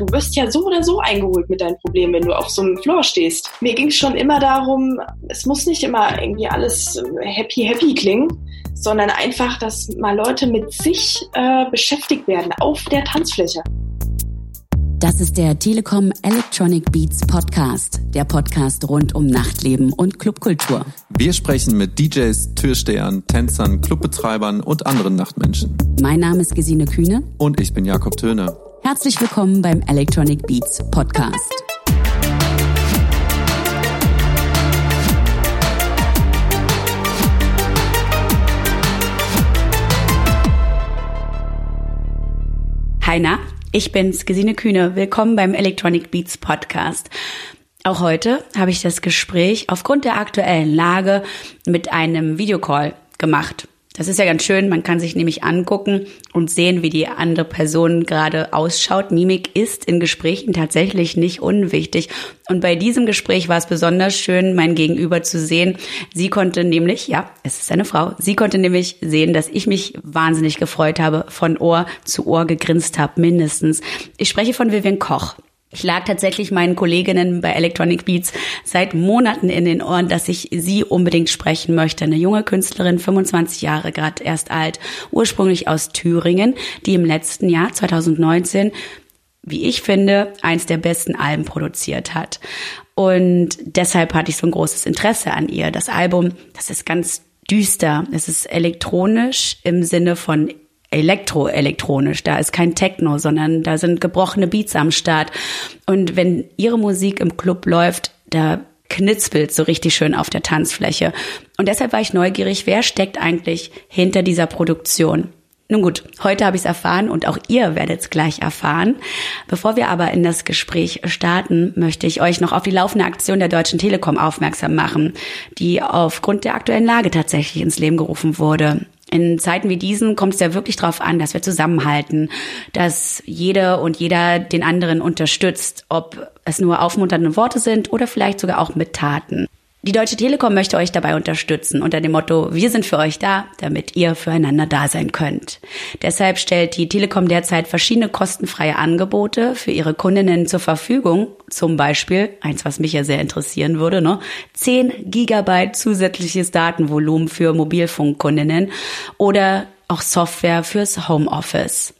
Du wirst ja so oder so eingeholt mit deinen Problemen, wenn du auf so einem Floor stehst. Mir ging es schon immer darum, es muss nicht immer irgendwie alles happy klingen, sondern einfach, dass mal Leute mit sich beschäftigt werden auf der Tanzfläche. Das ist der Telekom Electronic Beats Podcast, der Podcast rund um Nachtleben und Clubkultur. Wir sprechen mit DJs, Türstehern, Tänzern, Clubbetreibern und anderen Nachtmenschen. Mein Name ist Gesine Kühne. Und ich bin Jakob Töne. Herzlich willkommen beim Electronic Beats Podcast. Hi, na? Ich bin's, Gesine Kühne. Willkommen beim Electronic Beats Podcast. Auch heute habe ich das Gespräch aufgrund der aktuellen Lage mit einem Videocall gemacht. Das ist ja ganz schön, man kann sich nämlich angucken und sehen, wie die andere Person gerade ausschaut. Mimik ist in Gesprächen tatsächlich nicht unwichtig. Und bei diesem Gespräch war es besonders schön, mein Gegenüber zu sehen. Sie konnte nämlich, ja, es ist eine Frau, sie konnte nämlich sehen, dass ich mich wahnsinnig gefreut habe, von Ohr zu Ohr gegrinst habe, mindestens. Ich spreche von Vivian Koch. Ich lag tatsächlich meinen Kolleginnen bei Electronic Beats seit Monaten in den Ohren, dass ich sie unbedingt sprechen möchte. Eine junge Künstlerin, 25 Jahre gerade erst alt, ursprünglich aus Thüringen, die im letzten Jahr 2019, wie ich finde, eins der besten Alben produziert hat. Und deshalb hatte ich so ein großes Interesse an ihr. Das Album, das ist ganz düster. Es ist elektronisch im Sinne von elektronisch, da ist kein Techno, sondern da sind gebrochene Beats am Start. Und wenn ihre Musik im Club läuft, da knitzelt so richtig schön auf der Tanzfläche. Und deshalb war ich neugierig, wer steckt eigentlich hinter dieser Produktion? Nun gut, heute habe ich es erfahren und auch ihr werdet es gleich erfahren. Bevor wir aber in das Gespräch starten, möchte ich euch noch auf die laufende Aktion der Deutschen Telekom aufmerksam machen, die aufgrund der aktuellen Lage tatsächlich ins Leben gerufen wurde. In Zeiten wie diesen kommt es ja wirklich drauf an, dass wir zusammenhalten, dass jede und jeder den anderen unterstützt, ob es nur aufmunternde Worte sind oder vielleicht sogar auch mit Taten. Die Deutsche Telekom möchte euch dabei unterstützen unter dem Motto, wir sind für euch da, damit ihr füreinander da sein könnt. Deshalb stellt die Telekom derzeit verschiedene kostenfreie Angebote für ihre Kundinnen zur Verfügung. Zum Beispiel, eins, was mich ja sehr interessieren würde, 10 Gigabyte zusätzliches Datenvolumen für Mobilfunkkundinnen oder auch Software fürs Homeoffice.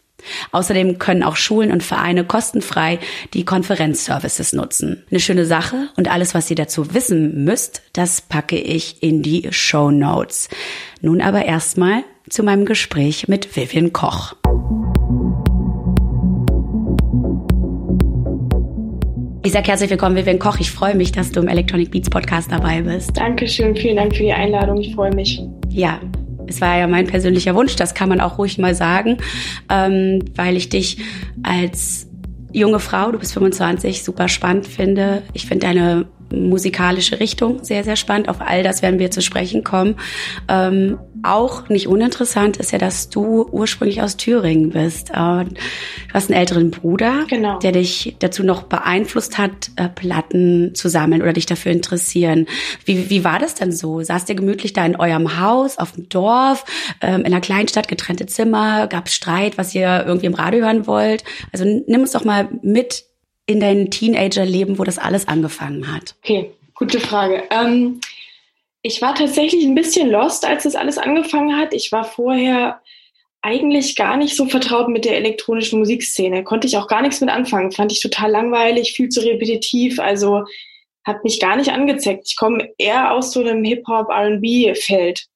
Außerdem können auch Schulen und Vereine kostenfrei die Konferenzservices nutzen. Eine schöne Sache und alles, was ihr dazu wissen müsst, das packe ich in die Shownotes. Nun aber erstmal zu meinem Gespräch mit Vivian Koch. Ich sage herzlich willkommen, Vivian Koch. Ich freue mich, dass du im Electronic Beats Podcast dabei bist. Dankeschön, vielen Dank für die Einladung. Ich freue mich. Ja. Es war ja mein persönlicher Wunsch, das kann man auch ruhig mal sagen, weil ich dich als junge Frau, du bist 25, super spannend finde. Ich finde deine musikalische Richtung sehr, sehr spannend. Auf all das werden wir zu sprechen kommen. Auch nicht uninteressant ist ja, dass du ursprünglich aus Thüringen bist. Du hast einen älteren Bruder, genau, der dich dazu noch beeinflusst hat, Platten zu sammeln oder dich dafür interessieren. Wie war das denn so? Saßt ihr gemütlich da in eurem Haus, auf dem Dorf, in einer Kleinstadt, getrennte Zimmer? Gab es Streit, was ihr irgendwie im Radio hören wollt? Also nimm uns doch mal mit in deinem Teenagerleben, wo das alles angefangen hat. Okay, gute Frage. Ich war tatsächlich ein bisschen lost, als das alles angefangen hat. Ich war vorher eigentlich gar nicht so vertraut mit der elektronischen Musikszene. Konnte ich auch gar nichts mit anfangen. Fand ich total langweilig, viel zu repetitiv. Also hat mich gar nicht angezeckt. Ich komme eher aus so einem Hip-Hop-R&B-Feld.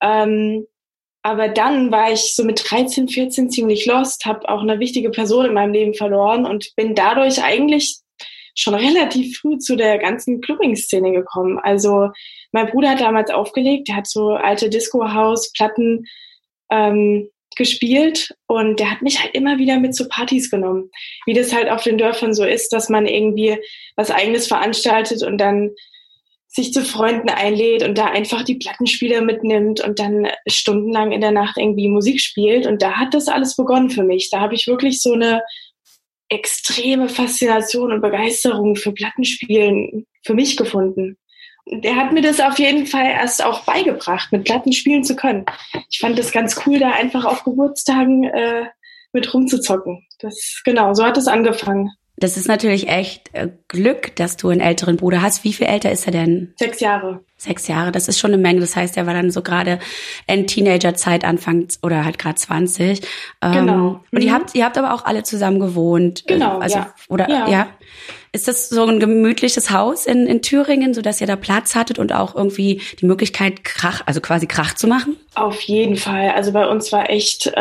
Aber dann war ich so mit 13, 14 ziemlich lost, habe auch eine wichtige Person in meinem Leben verloren und bin dadurch eigentlich schon relativ früh zu der ganzen Clubbing-Szene gekommen. Also mein Bruder hat damals aufgelegt, der hat so alte Disco-House-Platten gespielt und der hat mich halt immer wieder mit zu Partys genommen. Wie das halt auf den Dörfern so ist, dass man irgendwie was Eigenes veranstaltet und dann sich zu Freunden einlädt und da einfach die Plattenspieler mitnimmt und dann stundenlang in der Nacht irgendwie Musik spielt. Und da hat das alles begonnen für mich. Da habe ich wirklich so eine extreme Faszination und Begeisterung für Plattenspielen für mich gefunden. Der hat mir das auf jeden Fall erst auch beigebracht, mit Platten spielen zu können. Ich fand das ganz cool, da einfach auf Geburtstagen mit rumzuzocken. Das, genau, so hat es angefangen. Das ist natürlich echt Glück, dass du einen älteren Bruder hast. Wie viel älter ist er denn? 6 Jahre. 6 Jahre, das ist schon eine Menge. Das heißt, er war dann so gerade in Teenagerzeit, Anfang oder halt gerade 20. Genau. Und ihr habt aber auch alle zusammen gewohnt. Genau, also, ja. Oder, ja. Ja. Ist das so ein gemütliches Haus in Thüringen, sodass ihr da Platz hattet und auch irgendwie die Möglichkeit, Krach zu machen? Auf jeden Fall. Also bei uns war echt...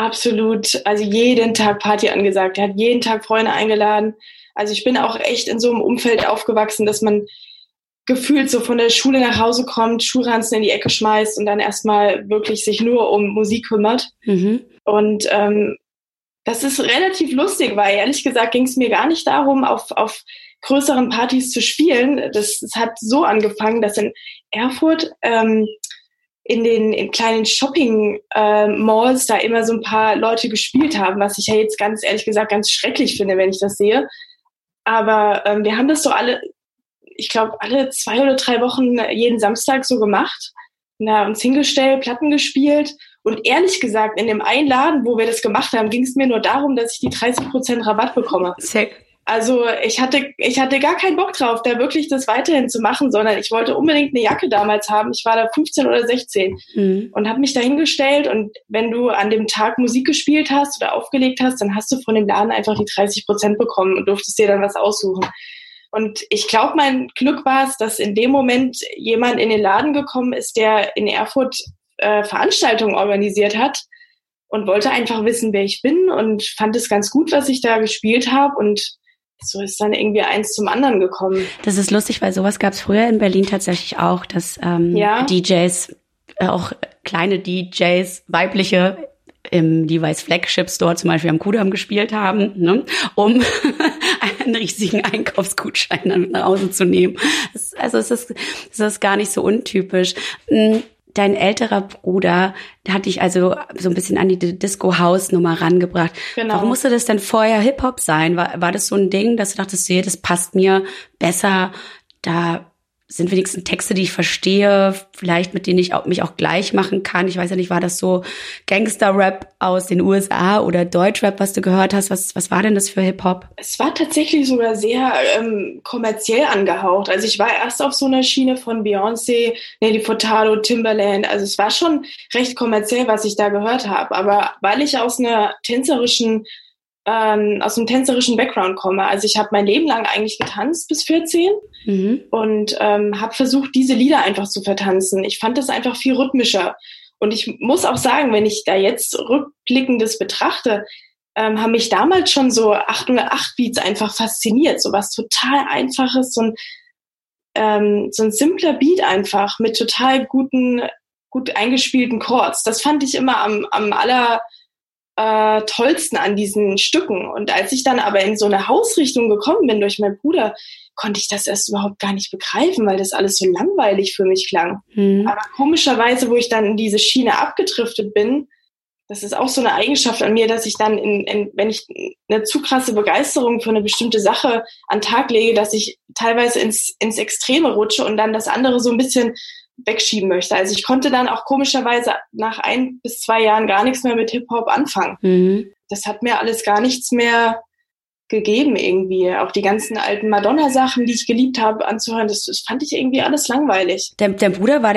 absolut, also jeden Tag Party angesagt. Er hat jeden Tag Freunde eingeladen. Also ich bin auch echt in so einem Umfeld aufgewachsen, dass man gefühlt so von der Schule nach Hause kommt, Schulranzen in die Ecke schmeißt und dann erstmal wirklich sich nur um Musik kümmert. Mhm. Und das ist relativ lustig, weil ehrlich gesagt ging es mir gar nicht darum, auf größeren Partys zu spielen. Das hat so angefangen, dass in Erfurt... in kleinen Shopping-Malls da immer so ein paar Leute gespielt haben, was ich ja jetzt ganz ehrlich gesagt ganz schrecklich finde, wenn ich das sehe. Aber wir haben das so alle 2 oder 3 Wochen jeden Samstag so gemacht. Na, uns hingestellt, Platten gespielt. Und ehrlich gesagt, in dem einen Laden, wo wir das gemacht haben, ging es mir nur darum, dass ich die 30% Rabatt bekomme. Sick. Also ich hatte gar keinen Bock drauf, da wirklich das weiterhin zu machen, sondern ich wollte unbedingt eine Jacke damals haben. Ich war da 15 oder 16 und habe mich da hingestellt. Und wenn du an dem Tag Musik gespielt hast oder aufgelegt hast, dann hast du von dem Laden einfach die 30% bekommen und durftest dir dann was aussuchen. Und ich glaube, mein Glück war es, dass in dem Moment jemand in den Laden gekommen ist, der in Erfurt Veranstaltungen organisiert hat und wollte einfach wissen, wer ich bin und fand es ganz gut, was ich da gespielt habe und so ist dann irgendwie eins zum anderen gekommen. Das ist lustig, weil sowas gab es früher in Berlin tatsächlich auch, dass DJs, auch kleine DJs, weibliche, im Levi's Flagship Store zum Beispiel am Kudamm gespielt haben, ne, um einen riesigen Einkaufsgutschein dann nach Hause zu nehmen. Es ist gar nicht so untypisch. Dein älterer Bruder hat dich also so ein bisschen an die Disco-House-Nummer rangebracht. Genau. Warum musste das denn vorher Hip-Hop sein? War das so ein Ding, dass du dachtest, das passt mir besser, da sind wenigstens Texte, die ich verstehe, vielleicht mit denen ich mich auch gleich machen kann. Ich weiß ja nicht, war das so Gangster-Rap aus den USA oder Deutschrap, was du gehört hast? Was war denn das für Hip-Hop? Es war tatsächlich sogar sehr kommerziell angehaucht. Also ich war erst auf so einer Schiene von Beyoncé, Nelly Furtado, Timbaland. Also es war schon recht kommerziell, was ich da gehört habe. Aber weil ich aus einem tänzerischen Background komme. Also ich habe mein Leben lang eigentlich getanzt bis 14 und habe versucht, diese Lieder einfach zu vertanzen. Ich fand das einfach viel rhythmischer. Und ich muss auch sagen, wenn ich da jetzt Rückblickendes betrachte, haben mich damals schon so 808-Beats einfach fasziniert. So was total Einfaches, so ein simpler Beat einfach mit total gut eingespielten Chords. Das fand ich immer am tollsten an diesen Stücken. Und als ich dann aber in so eine Hausrichtung gekommen bin durch meinen Bruder, konnte ich das erst überhaupt gar nicht begreifen, weil das alles so langweilig für mich klang. Aber komischerweise, wo ich dann in diese Schiene abgedriftet bin, das ist auch so eine Eigenschaft an mir, dass ich dann, wenn ich eine zu krasse Begeisterung für eine bestimmte Sache an den Tag lege, dass ich teilweise ins Extreme rutsche und dann das andere so ein bisschen wegschieben möchte. Also ich konnte dann auch komischerweise nach 1 bis 2 Jahren gar nichts mehr mit Hip-Hop anfangen. Das hat mir alles gar nichts mehr gegeben irgendwie. Auch die ganzen alten Madonna-Sachen, die ich geliebt habe, anzuhören, das fand ich irgendwie alles langweilig. Der Bruder war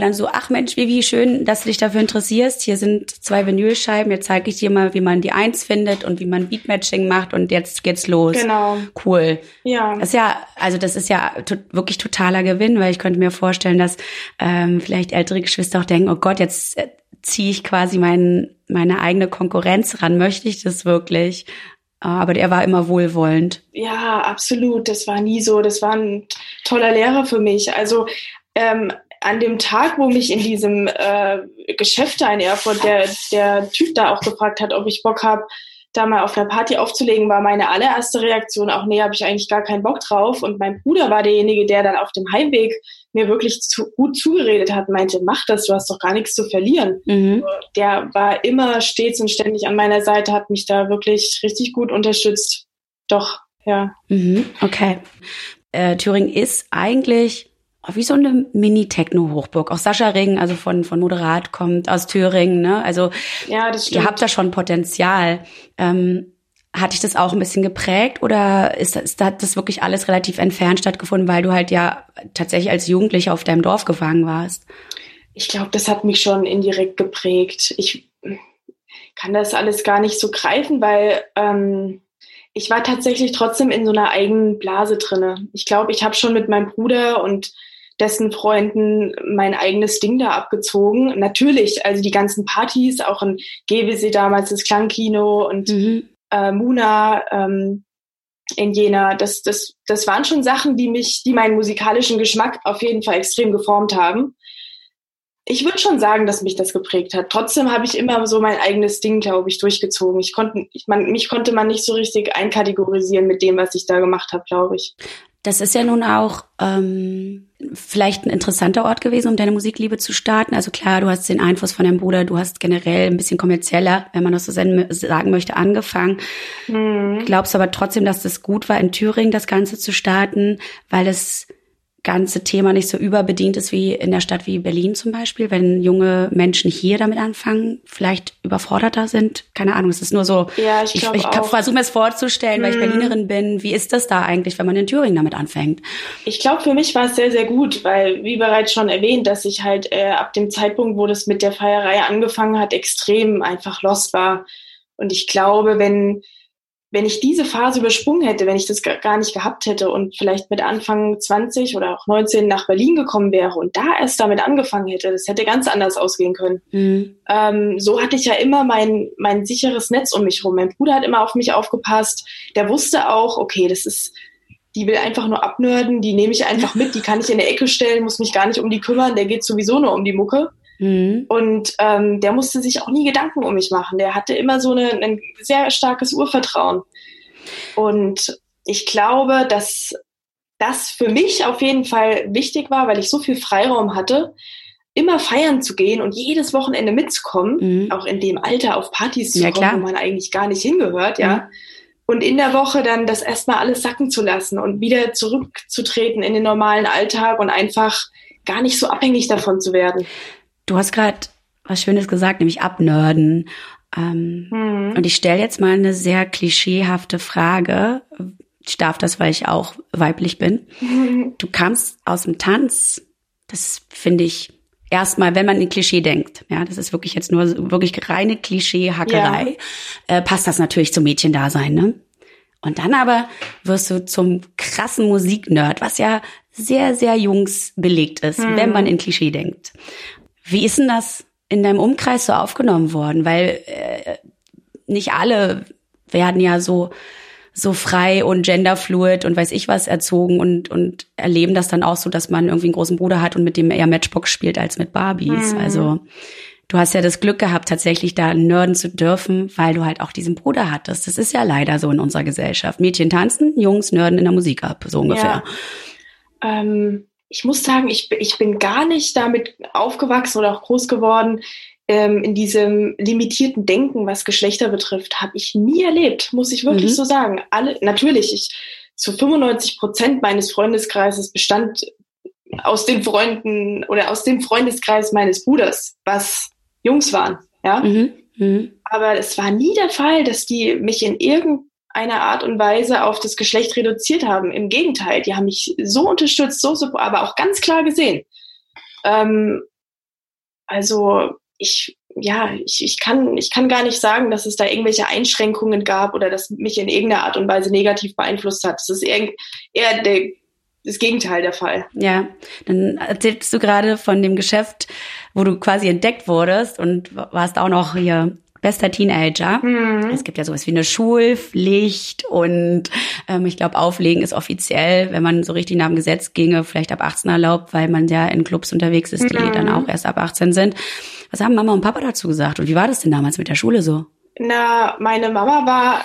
dann so, ach Mensch, wie schön, dass du dich dafür interessierst. Hier sind 2 Vinylscheiben, jetzt zeige ich dir mal, wie man die 1 findet und wie man Beatmatching macht und jetzt geht's los. Genau. Cool. Ja. Das ist ja wirklich totaler Gewinn, weil ich könnte mir vorstellen, dass vielleicht ältere Geschwister auch denken, oh Gott, jetzt ziehe ich quasi meine eigene Konkurrenz ran. Möchte ich das wirklich? Aber der war immer wohlwollend. Ja, absolut. Das war nie so. Das war ein toller Lehrer für mich. Also an dem Tag, wo mich in diesem Geschäft da in Erfurt der Typ da auch gefragt hat, ob ich Bock habe, da mal auf einer Party aufzulegen, war meine allererste Reaktion auch, nee, habe ich eigentlich gar keinen Bock drauf. Und mein Bruder war derjenige, der dann auf dem Heimweg mir wirklich gut zugeredet hat, meinte, mach das, du hast doch gar nichts zu verlieren. Der war immer stets und ständig an meiner Seite, hat mich da wirklich richtig gut unterstützt. Doch, ja. Okay. Thüringen ist eigentlich wie so eine Mini-Techno-Hochburg. Auch Sascha Ring, also von Moderat, kommt aus Thüringen, ne? Also ja, das stimmt. Ihr habt da schon Potenzial. Hat dich das auch ein bisschen geprägt oder hat das wirklich alles relativ entfernt stattgefunden, weil du halt ja tatsächlich als Jugendlicher auf deinem Dorf gefangen warst? Ich glaube, das hat mich schon indirekt geprägt. Ich kann das alles gar nicht so greifen, weil ich war tatsächlich trotzdem in so einer eigenen Blase drinne. Ich glaube, ich habe schon mit meinem Bruder und dessen Freunden mein eigenes Ding da abgezogen. Natürlich, also die ganzen Partys, auch in Gewessee damals, das Klangkino und Muna in Jena, das waren schon Sachen, die meinen musikalischen Geschmack auf jeden Fall extrem geformt haben. Ich würde schon sagen, dass mich das geprägt hat. Trotzdem habe ich immer so mein eigenes Ding, glaube ich, durchgezogen. Mich konnte man nicht so richtig einkategorisieren mit dem, was ich da gemacht habe, glaube ich. Das ist ja nun auch vielleicht ein interessanter Ort gewesen, um deine Musikliebe zu starten. Also klar, du hast den Einfluss von deinem Bruder, du hast generell ein bisschen kommerzieller, wenn man das so sagen möchte, angefangen. Mhm. Glaubst aber trotzdem, dass das gut war, in Thüringen das Ganze zu starten, weil das ganze Thema nicht so überbedient ist wie in der Stadt wie Berlin zum Beispiel, wenn junge Menschen hier damit anfangen, vielleicht überforderter sind? Keine Ahnung, es ist nur so, ja, ich versuche mir es vorzustellen, weil ich Berlinerin bin. Wie ist das da eigentlich, wenn man in Thüringen damit anfängt? Ich glaube, für mich war es sehr, sehr gut, weil, wie bereits schon erwähnt, dass ich halt ab dem Zeitpunkt, wo das mit der Feierei angefangen hat, extrem einfach lost war. Und ich glaube, wenn ich diese Phase übersprungen hätte, wenn ich das gar nicht gehabt hätte und vielleicht mit Anfang 20 oder auch 19 nach Berlin gekommen wäre und da erst damit angefangen hätte, das hätte ganz anders ausgehen können. Mhm. So hatte ich ja immer mein sicheres Netz um mich rum. Mein Bruder hat immer auf mich aufgepasst. Der wusste auch, okay, die will einfach nur abnörden, die nehme ich einfach mit, die kann ich in der Ecke stellen, muss mich gar nicht um die kümmern, der geht sowieso nur um die Mucke. Mhm. Und der musste sich auch nie Gedanken um mich machen. Der hatte immer so ein sehr starkes Urvertrauen. Und ich glaube, dass das für mich auf jeden Fall wichtig war, weil ich so viel Freiraum hatte, immer feiern zu gehen und jedes Wochenende mitzukommen, auch in dem Alter auf Partys zu kommen, wo man eigentlich gar nicht hingehört, ja. Und in der Woche dann das erstmal alles sacken zu lassen und wieder zurückzutreten in den normalen Alltag und einfach gar nicht so abhängig davon zu werden. Du hast gerade was Schönes gesagt, nämlich abnörden. Und ich stelle jetzt mal eine sehr klischeehafte Frage. Ich darf das, weil ich auch weiblich bin. Du kamst aus dem Tanz. Das finde ich erstmal, wenn man in Klischee denkt. Ja, das ist wirklich jetzt nur wirklich reine Klischee-Hackerei. Ja. Passt das natürlich zum Mädchendasein, ne? Und dann aber wirst du zum krassen Musiknerd, was ja sehr, sehr Jungs belegt ist, wenn man in Klischee denkt. Wie ist denn das in deinem Umkreis so aufgenommen worden? Weil nicht alle werden ja so frei und genderfluid und weiß ich was erzogen und erleben das dann auch so, dass man irgendwie einen großen Bruder hat und mit dem eher Matchbox spielt als mit Barbies. Mhm. Also du hast ja das Glück gehabt, tatsächlich da nerden zu dürfen, weil du halt auch diesen Bruder hattest. Das ist ja leider so in unserer Gesellschaft. Mädchen tanzen, Jungs nerden in der Musik ab, so ungefähr. Ja. Ich muss sagen, ich bin gar nicht damit aufgewachsen oder auch groß geworden, in diesem limitierten Denken, was Geschlechter betrifft, habe ich nie erlebt, muss ich wirklich so sagen. Natürlich, zu 95% meines Freundeskreises bestand aus den Freunden oder aus dem Freundeskreis meines Bruders, was Jungs waren, ja. Aber es war nie der Fall, dass die mich in einer Art und Weise auf das Geschlecht reduziert haben. Im Gegenteil, die haben mich so unterstützt, aber auch ganz klar gesehen. Ich kann gar nicht sagen, dass es da irgendwelche Einschränkungen gab oder dass mich in irgendeiner Art und Weise negativ beeinflusst hat. Das ist eher das Gegenteil der Fall. Ja, dann erzählst du gerade von dem Geschäft, wo du quasi entdeckt wurdest und warst auch noch hier bester Teenager. Mhm. Es gibt ja sowas wie eine Schulpflicht und ich glaube, Auflegen ist offiziell, wenn man so richtig nach dem Gesetz ginge, vielleicht ab 18 erlaubt, weil man ja in Clubs unterwegs ist, die dann auch erst ab 18 sind. Was haben Mama und Papa dazu gesagt? Und wie war das denn damals mit der Schule so? Na, meine Mama war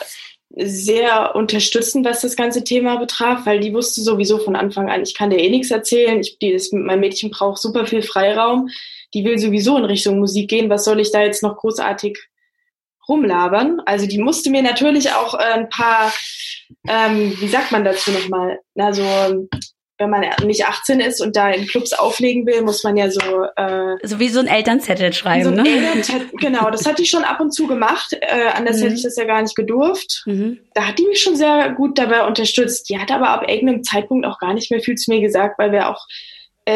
sehr unterstützend, was das ganze Thema betraf, weil die wusste sowieso von Anfang an, ich kann dir eh nichts erzählen, mein Mädchen braucht super viel Freiraum, die will sowieso in Richtung Musik gehen, was soll ich da jetzt noch großartig rumlabern. Also die musste mir natürlich auch ein paar, wie sagt man dazu nochmal, also wenn man nicht 18 ist und da in Clubs auflegen will, muss man ja so... so wie so ein Elternzettel schreiben, so ein, ne? Genau, das hatte ich schon ab und zu gemacht. Anders hätte ich das ja gar nicht gedurft. Mhm. Da hat die mich schon sehr gut dabei unterstützt. Die hat aber ab irgendeinem Zeitpunkt auch gar nicht mehr viel zu mir gesagt, weil wir auch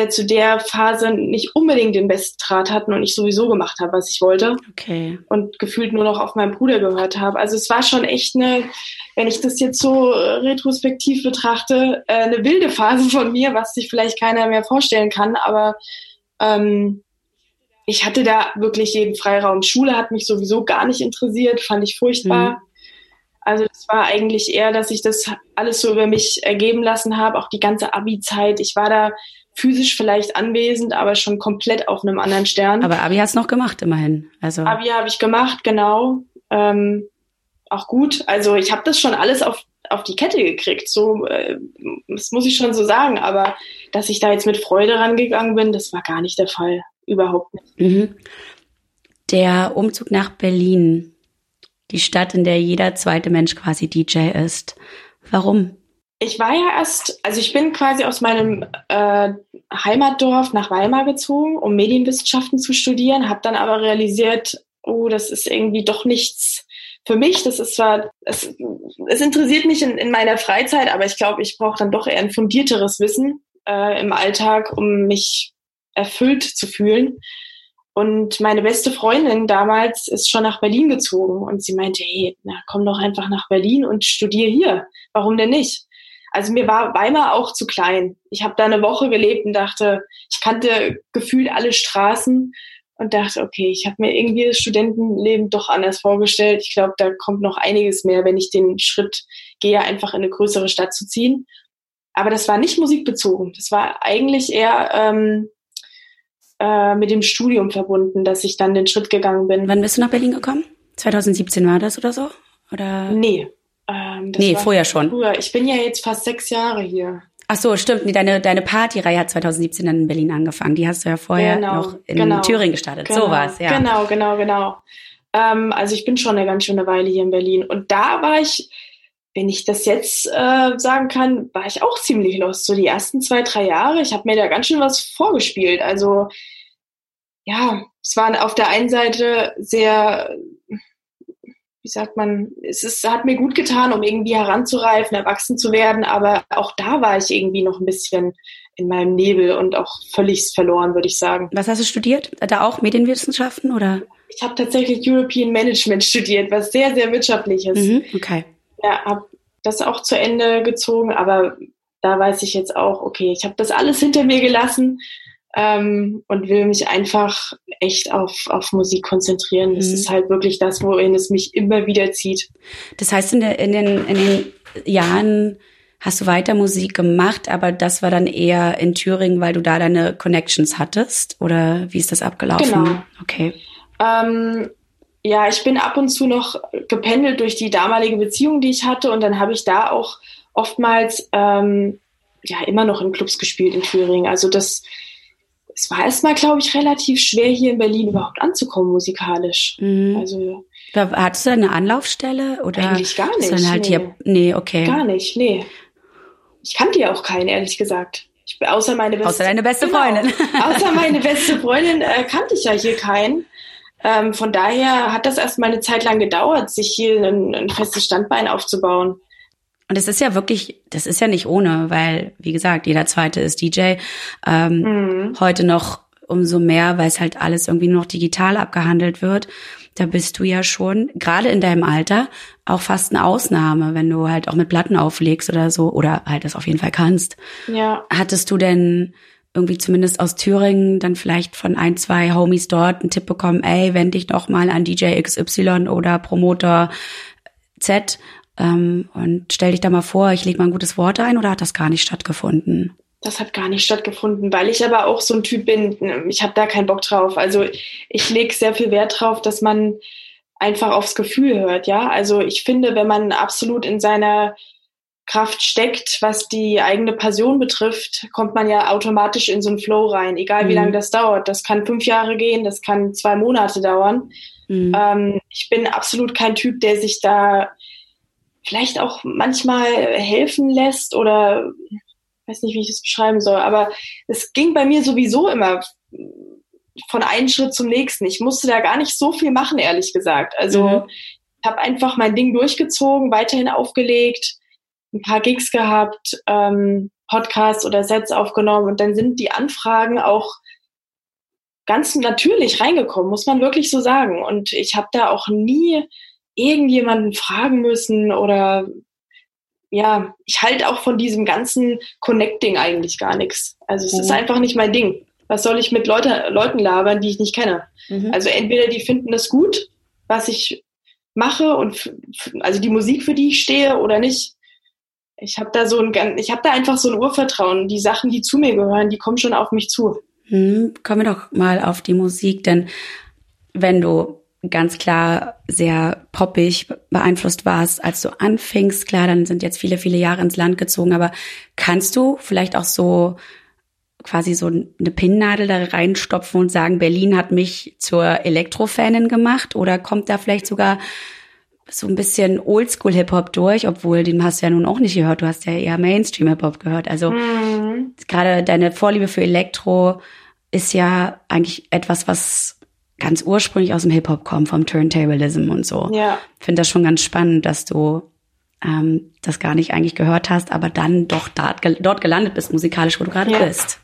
zu der Phase nicht unbedingt den besten Draht hatten und ich sowieso gemacht habe, was ich wollte. Okay. Und gefühlt nur noch auf meinen Bruder gehört habe. Also es war schon echt eine, wenn ich das jetzt so retrospektiv betrachte, eine wilde Phase von mir, was sich vielleicht keiner mehr vorstellen kann. Aber ich hatte da wirklich jeden Freiraum. Schule hat mich sowieso gar nicht interessiert, fand ich furchtbar. Mhm. Also das war eigentlich eher, dass ich das alles so über mich ergeben lassen habe, auch die ganze Abi-Zeit. Ich war da physisch vielleicht anwesend, aber schon komplett auf einem anderen Stern. Aber Abi hast du noch gemacht, immerhin. Also Abi habe ich gemacht, genau. Auch gut. Also ich habe das schon alles auf die Kette gekriegt. So, das muss ich schon so sagen. Aber dass ich da jetzt mit Freude rangegangen bin, das war gar nicht der Fall. Überhaupt nicht. Mhm. Der Umzug nach Berlin, die Stadt, in der jeder zweite Mensch quasi DJ ist. Warum? Ich war ja ich bin quasi aus meinem Heimatdorf nach Weimar gezogen, um Medienwissenschaften zu studieren, habe dann aber realisiert, das ist irgendwie doch nichts für mich. Das ist zwar, es interessiert mich in meiner Freizeit, aber ich glaube, ich brauche dann doch eher ein fundierteres Wissen im Alltag, um mich erfüllt zu fühlen. Und meine beste Freundin damals ist schon nach Berlin gezogen und sie meinte, hey, komm doch einfach nach Berlin und studier hier. Warum denn nicht? Also mir war Weimar auch zu klein. Ich habe da eine Woche gelebt und dachte, ich kannte gefühlt alle Straßen und dachte, okay, ich habe mir irgendwie das Studentenleben doch anders vorgestellt. Ich glaube, da kommt noch einiges mehr, wenn ich den Schritt gehe, einfach in eine größere Stadt zu ziehen. Aber das war nicht musikbezogen. Das war eigentlich eher mit dem Studium verbunden, dass ich dann den Schritt gegangen bin. Wann bist du nach Berlin gekommen? 2017 war das oder so? Oder? Nee. Vorher schon. Früher. Ich bin ja jetzt fast 6 Jahre hier. Ach so, stimmt. Deine Partyreihe hat 2017 dann in Berlin angefangen. Die hast du ja vorher noch in Thüringen gestartet. Genau, so war es, ja. Genau. Also ich bin schon eine ganz schöne Weile hier in Berlin. Und da war ich, wenn ich das jetzt sagen kann, war ich auch ziemlich lost. So die ersten 2-3 Jahre. Ich habe mir da ganz schön was vorgespielt. Also ja, es waren auf der einen Seite sehr... Wie sagt man, hat mir gut getan, um irgendwie heranzureifen, erwachsen zu werden, aber auch da war ich irgendwie noch ein bisschen in meinem Nebel und auch völlig verloren, würde ich sagen. Was hast du studiert? Da auch Medienwissenschaften oder? Ich habe tatsächlich European Management studiert, was sehr, sehr wirtschaftlich ist. Mhm, okay. Ja, habe das auch zu Ende gezogen, aber da weiß ich jetzt auch, okay, ich habe das alles hinter mir gelassen und will mich einfach echt auf Musik konzentrieren. Das ist halt wirklich das, wohin es mich immer wieder zieht. Das heißt, in den Jahren hast du weiter Musik gemacht, aber das war dann eher in Thüringen, weil du da deine Connections hattest? Oder wie ist das abgelaufen? Genau. Okay. Ja, ich bin ab und zu noch gependelt durch die damalige Beziehung, die ich hatte. Und dann habe ich da auch oftmals immer noch in Clubs gespielt in Thüringen. Also es war erstmal, glaube ich, relativ schwer, hier in Berlin überhaupt anzukommen, musikalisch. Mhm. Also, hattest du eine Anlaufstelle? Oder eigentlich gar nicht. Dann halt gar nicht, nee. Ich kannte ja auch keinen, ehrlich gesagt. Außer meine beste Freundin kannte ich ja hier keinen. Von daher hat das erstmal eine Zeit lang gedauert, sich hier ein festes Standbein aufzubauen. Und es ist ja wirklich, das ist ja nicht ohne, weil, wie gesagt, jeder Zweite ist DJ. Heute noch umso mehr, weil es halt alles irgendwie nur noch digital abgehandelt wird. Da bist du ja schon, gerade in deinem Alter, auch fast eine Ausnahme, wenn du halt auch mit Platten auflegst oder so, oder halt das auf jeden Fall kannst. Ja. Hattest du denn irgendwie zumindest aus Thüringen dann vielleicht von 1-2 Homies dort einen Tipp bekommen, ey, wend dich doch mal an DJ XY oder Promoter Z und stell dich da mal vor, ich lege mal ein gutes Wort ein, oder hat das gar nicht stattgefunden? Das hat gar nicht stattgefunden, weil ich aber auch so ein Typ bin, ich habe da keinen Bock drauf. Also ich lege sehr viel Wert drauf, dass man einfach aufs Gefühl hört, ja. Also ich finde, wenn man absolut in seiner Kraft steckt, was die eigene Passion betrifft, kommt man ja automatisch in so einen Flow rein, egal wie lange das dauert. Das kann 5 Jahre gehen, das kann 2 Monate dauern. Mhm. Ich bin absolut kein Typ, der sich da vielleicht auch manchmal helfen lässt oder weiß nicht, wie ich das beschreiben soll, aber es ging bei mir sowieso immer von einem Schritt zum nächsten. Ich musste da gar nicht so viel machen, ehrlich gesagt. Also ich habe einfach mein Ding durchgezogen, weiterhin aufgelegt, ein paar Gigs gehabt, Podcasts oder Sets aufgenommen und dann sind die Anfragen auch ganz natürlich reingekommen, muss man wirklich so sagen. Und ich habe da auch nie irgendjemanden fragen müssen oder ja, ich halte auch von diesem ganzen Connecting eigentlich gar nichts. Also es ist einfach nicht mein Ding. Was soll ich mit Leuten labern, die ich nicht kenne? Mhm. Also entweder die finden das gut, was ich mache und also die Musik, für die ich stehe, oder nicht. Ich habe da einfach so ein Urvertrauen. Die Sachen, die zu mir gehören, die kommen schon auf mich zu. Kommen wir doch mal auf die Musik, denn wenn du ganz klar sehr poppig beeinflusst warst, als du anfingst, klar, dann sind jetzt viele, viele Jahre ins Land gezogen, aber kannst du vielleicht auch so quasi so eine Pinnnadel da reinstopfen und sagen, Berlin hat mich zur Elektrofanin gemacht, oder kommt da vielleicht sogar so ein bisschen Oldschool-Hip-Hop durch, obwohl den hast du ja nun auch nicht gehört, du hast ja eher Mainstream-Hip-Hop gehört. Also gerade deine Vorliebe für Elektro ist ja eigentlich etwas, was ganz ursprünglich aus dem Hip-Hop kommt, vom Turntablism und so. Ja. Ich finde das schon ganz spannend, dass du das gar nicht eigentlich gehört hast, aber dann doch dort gelandet bist, musikalisch, wo du gerade bist.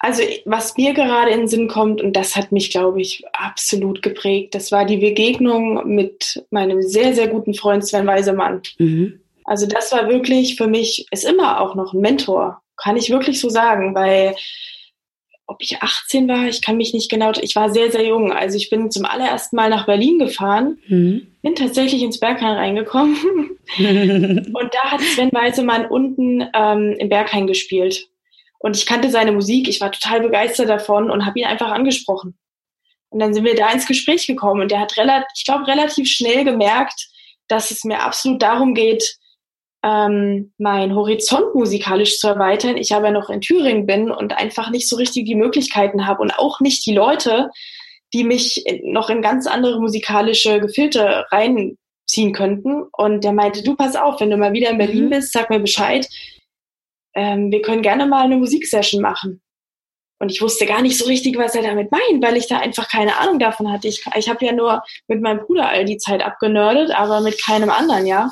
Also was mir gerade in den Sinn kommt, und das hat mich, glaube ich, absolut geprägt, das war die Begegnung mit meinem sehr, sehr guten Freund Sven Weisemann. Mhm. Also das war wirklich für mich, ist immer auch noch ein Mentor, kann ich wirklich so sagen, weil ob ich 18 war, ich kann mich nicht genau, ich war sehr, sehr jung. Also ich bin zum allerersten Mal nach Berlin gefahren, bin tatsächlich ins Berghain reingekommen und da hat Sven Weisemann unten im Berghain gespielt. Und ich kannte seine Musik, ich war total begeistert davon und habe ihn einfach angesprochen. Und dann sind wir da ins Gespräch gekommen und der hat, relativ schnell gemerkt, dass es mir absolut darum geht, meinen Horizont musikalisch zu erweitern. Ich aber noch in Thüringen bin und einfach nicht so richtig die Möglichkeiten habe und auch nicht die Leute, die mich noch in ganz andere musikalische Gefilde reinziehen könnten. Und der meinte, du, pass auf, wenn du mal wieder in Berlin bist, sag mir Bescheid. Wir können gerne mal eine Musiksession machen. Und ich wusste gar nicht so richtig, was er damit meint, weil ich da einfach keine Ahnung davon hatte. Ich habe ja nur mit meinem Bruder all die Zeit abgenördet, aber mit keinem anderen, ja.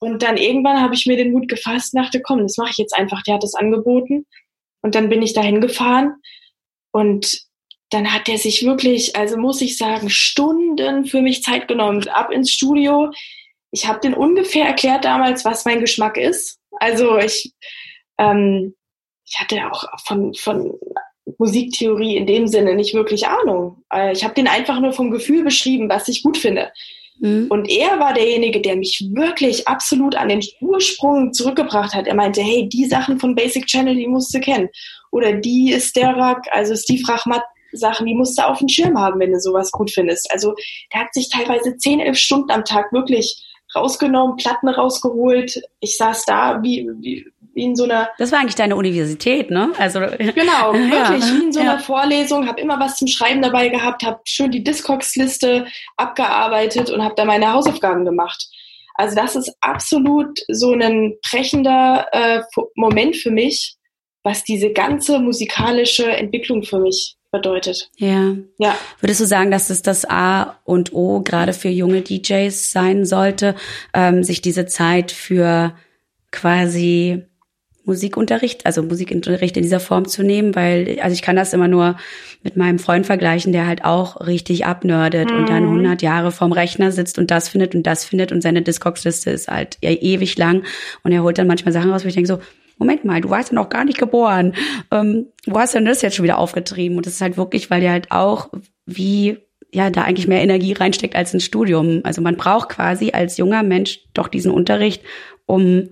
Und dann irgendwann habe ich mir den Mut gefasst und dachte, komm, das mache ich jetzt einfach. Der hat das angeboten. Und dann bin ich da hingefahren. Und dann hat der sich wirklich, also muss ich sagen, Stunden für mich Zeit genommen. Ab ins Studio. Ich habe den ungefähr erklärt damals, was mein Geschmack ist. Also ich hatte auch von Musiktheorie in dem Sinne nicht wirklich Ahnung. Ich habe den einfach nur vom Gefühl beschrieben, was ich gut finde. Mhm. Und er war derjenige, der mich wirklich absolut an den Ursprung zurückgebracht hat. Er meinte, hey, die Sachen von Basic Channel, die musst du kennen. Oder die Sterak, also Steve Rachmat-Sachen, die musst du auf dem Schirm haben, wenn du sowas gut findest. Also der hat sich teilweise 10-11 Stunden am Tag wirklich rausgenommen, Platten rausgeholt. Ich saß da wie in so einer... Das war eigentlich deine Universität, ne? Also genau, wirklich wie in so einer Vorlesung. Habe immer was zum Schreiben dabei gehabt, habe schön die Discogs-Liste abgearbeitet und habe da meine Hausaufgaben gemacht. Also das ist absolut so ein prägender Moment für mich, was diese ganze musikalische Entwicklung für mich bedeutet. Ja. Würdest du sagen, dass es das A und O gerade für junge DJs sein sollte, sich diese Zeit für quasi Musikunterricht in dieser Form zu nehmen, weil, also ich kann das immer nur mit meinem Freund vergleichen, der halt auch richtig abnördet und dann 100 Jahre vorm Rechner sitzt und das findet und seine Discogs-Liste ist halt ewig lang und er holt dann manchmal Sachen raus, wo ich denke so, Moment mal, du warst ja noch gar nicht geboren, wo hast du denn das jetzt schon wieder aufgetrieben? Und das ist halt wirklich, weil der halt auch da eigentlich mehr Energie reinsteckt als ins Studium. Also man braucht quasi als junger Mensch doch diesen Unterricht, um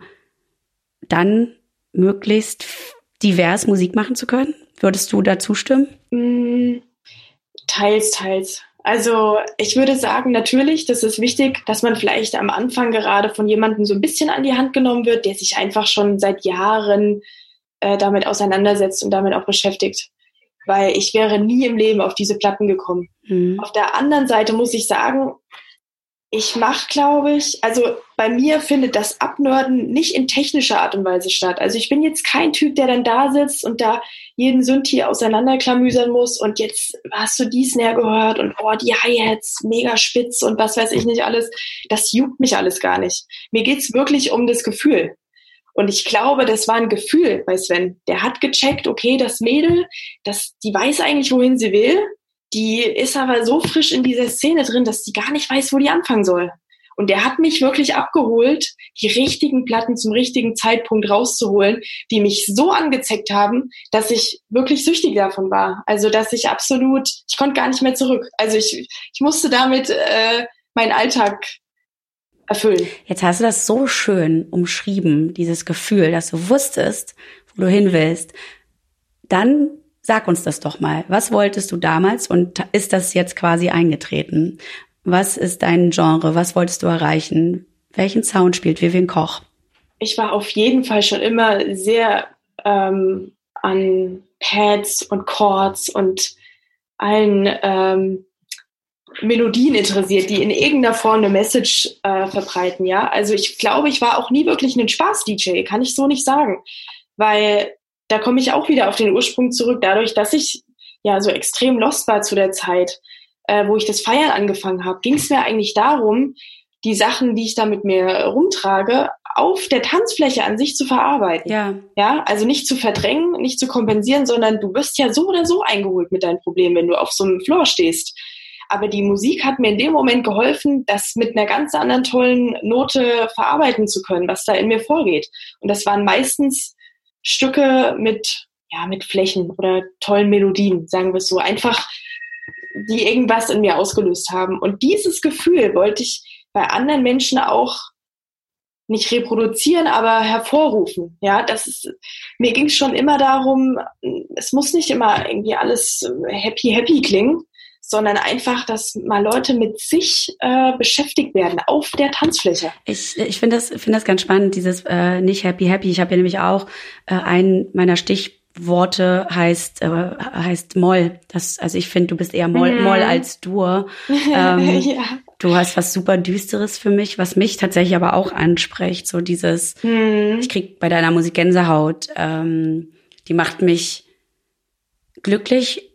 dann möglichst divers Musik machen zu können? Würdest du dazu stimmen? Teils. Also ich würde sagen, natürlich, das ist wichtig, dass man vielleicht am Anfang gerade von jemandem so ein bisschen an die Hand genommen wird, der sich einfach schon seit Jahren damit auseinandersetzt und damit auch beschäftigt. Weil ich wäre nie im Leben auf diese Platten gekommen. Auf der anderen Seite muss ich sagen, Ich mache, glaube ich, also bei mir findet das Abnörden nicht in technischer Art und Weise statt. Also ich bin jetzt kein Typ, der dann da sitzt und da jeden Synthi auseinanderklamüsern muss und jetzt hast du die Snare gehört und oh, die Hi-Hats, mega spitz und was weiß ich nicht alles. Das juckt mich alles gar nicht. Mir geht's wirklich um das Gefühl. Und ich glaube, das war ein Gefühl bei Sven. Der hat gecheckt, okay, das Mädel, die weiß eigentlich, wohin sie will. Die ist aber so frisch in dieser Szene drin, dass sie gar nicht weiß, wo die anfangen soll. Und der hat mich wirklich abgeholt, die richtigen Platten zum richtigen Zeitpunkt rauszuholen, die mich so angezeckt haben, dass ich wirklich süchtig davon war. Also, dass ich absolut, ich konnte gar nicht mehr zurück. Also, ich musste damit meinen Alltag erfüllen. Jetzt hast du das so schön umschrieben, dieses Gefühl, dass du wusstest, wo du hin willst. Dann sag uns das doch mal. Was wolltest du damals und ist das jetzt quasi eingetreten? Was ist dein Genre? Was wolltest du erreichen? Welchen Sound spielt Vivian Koch? Ich war auf jeden Fall schon immer sehr an Pads und Chords und allen Melodien interessiert, die in irgendeiner Form eine Message verbreiten. Ja, also ich glaube, ich war auch nie wirklich ein Spaß-DJ, kann ich so nicht sagen, weil da komme ich auch wieder auf den Ursprung zurück, dadurch, dass ich ja so extrem lost war zu der Zeit, wo ich das Feiern angefangen habe, ging es mir eigentlich darum, die Sachen, die ich da mit mir rumtrage, auf der Tanzfläche an sich zu verarbeiten. Ja, also nicht zu verdrängen, nicht zu kompensieren, sondern du wirst ja so oder so eingeholt mit deinen Problemen, wenn du auf so einem Floor stehst. Aber die Musik hat mir in dem Moment geholfen, das mit einer ganz anderen tollen Note verarbeiten zu können, was da in mir vorgeht. Und das waren meistens Stücke mit Flächen oder tollen Melodien, sagen wir es so, einfach, die irgendwas in mir ausgelöst haben. Und dieses Gefühl wollte ich bei anderen Menschen auch nicht reproduzieren, aber hervorrufen. Ja, mir ging es schon immer darum, es muss nicht immer irgendwie alles happy klingen, sondern einfach, dass mal Leute mit sich beschäftigt werden auf der Tanzfläche. Ich finde das ganz spannend, dieses nicht happy. Ich habe hier nämlich auch einen meiner Stichworte heißt Moll. Also ich finde, du bist eher Moll als Dur. Ja. Du hast was super Düsteres für mich, was mich tatsächlich aber auch anspricht. So dieses, ich krieg bei deiner Musik Gänsehaut. Die macht mich glücklich,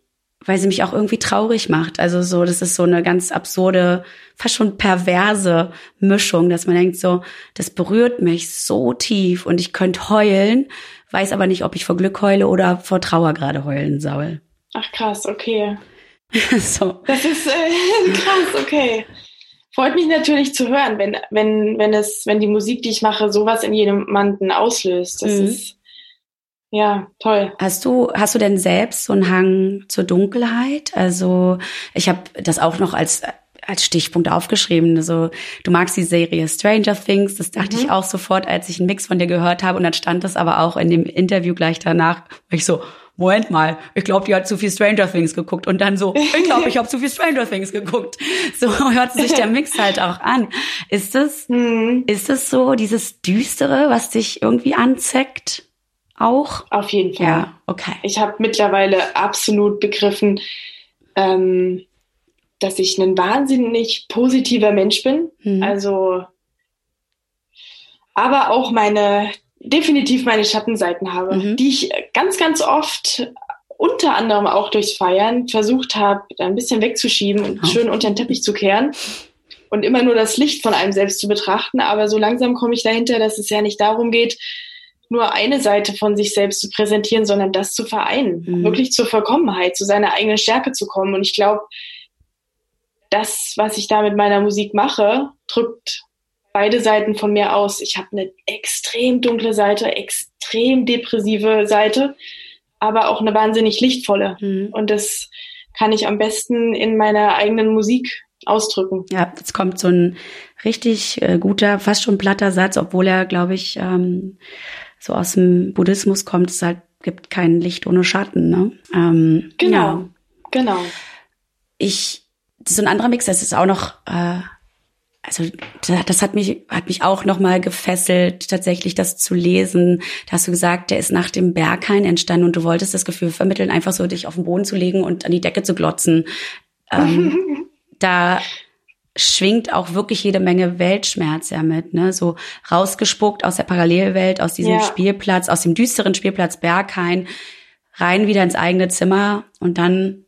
weil sie mich auch irgendwie traurig macht. Also so, das ist so eine ganz absurde, fast schon perverse Mischung, dass man denkt so, das berührt mich so tief und ich könnte heulen, weiß aber nicht, ob ich vor Glück heule oder vor Trauer gerade heulen soll. Ach krass, okay. So. Das ist krass, okay. Freut mich natürlich zu hören, wenn die Musik, die ich mache, sowas in jemanden auslöst. Das ist ja, toll. Hast du denn selbst so einen Hang zur Dunkelheit? Also ich habe das auch noch als Stichpunkt aufgeschrieben. Also du magst die Serie Stranger Things. Das dachte ich auch sofort, als ich einen Mix von dir gehört habe. Und dann stand das aber auch in dem Interview gleich danach. Ich so, Moment mal, ich glaube, die hat zu viel Stranger Things geguckt. Und dann so, ich glaube, ich habe zu viel Stranger Things geguckt. So hört sich der Mix halt auch an. Ist es so dieses Düstere, was dich irgendwie anzeckt? Auch? Auf jeden Fall. Ja, okay. Ich habe mittlerweile absolut begriffen, dass ich ein wahnsinnig positiver Mensch bin. Also, aber auch definitiv meine Schattenseiten habe, die ich ganz, ganz oft unter anderem auch durchs Feiern versucht habe, ein bisschen wegzuschieben und schön unter den Teppich zu kehren. Und immer nur das Licht von einem selbst zu betrachten. Aber so langsam komme ich dahinter, dass es ja nicht darum geht, nur eine Seite von sich selbst zu präsentieren, sondern das zu vereinen, wirklich zur Vollkommenheit, zu seiner eigenen Stärke zu kommen. Und ich glaube, das, was ich da mit meiner Musik mache, drückt beide Seiten von mir aus. Ich habe eine extrem dunkle Seite, extrem depressive Seite, aber auch eine wahnsinnig lichtvolle. Und das kann ich am besten in meiner eigenen Musik ausdrücken. Ja, jetzt kommt so ein richtig guter, fast schon platter Satz, obwohl er, glaube ich, so aus dem Buddhismus kommt, es halt gibt kein Licht ohne Schatten, ne? Genau. So ein anderer Mix, das ist auch noch, das hat mich auch nochmal gefesselt, tatsächlich das zu lesen. Da hast du gesagt, der ist nach dem Berghain entstanden und du wolltest das Gefühl vermitteln, einfach so dich auf den Boden zu legen und an die Decke zu glotzen. Da schwingt auch wirklich jede Menge Weltschmerz ja mit, ne? So rausgespuckt aus der Parallelwelt, aus diesem Spielplatz, aus dem düsteren Spielplatz Berghain, rein wieder ins eigene Zimmer und dann,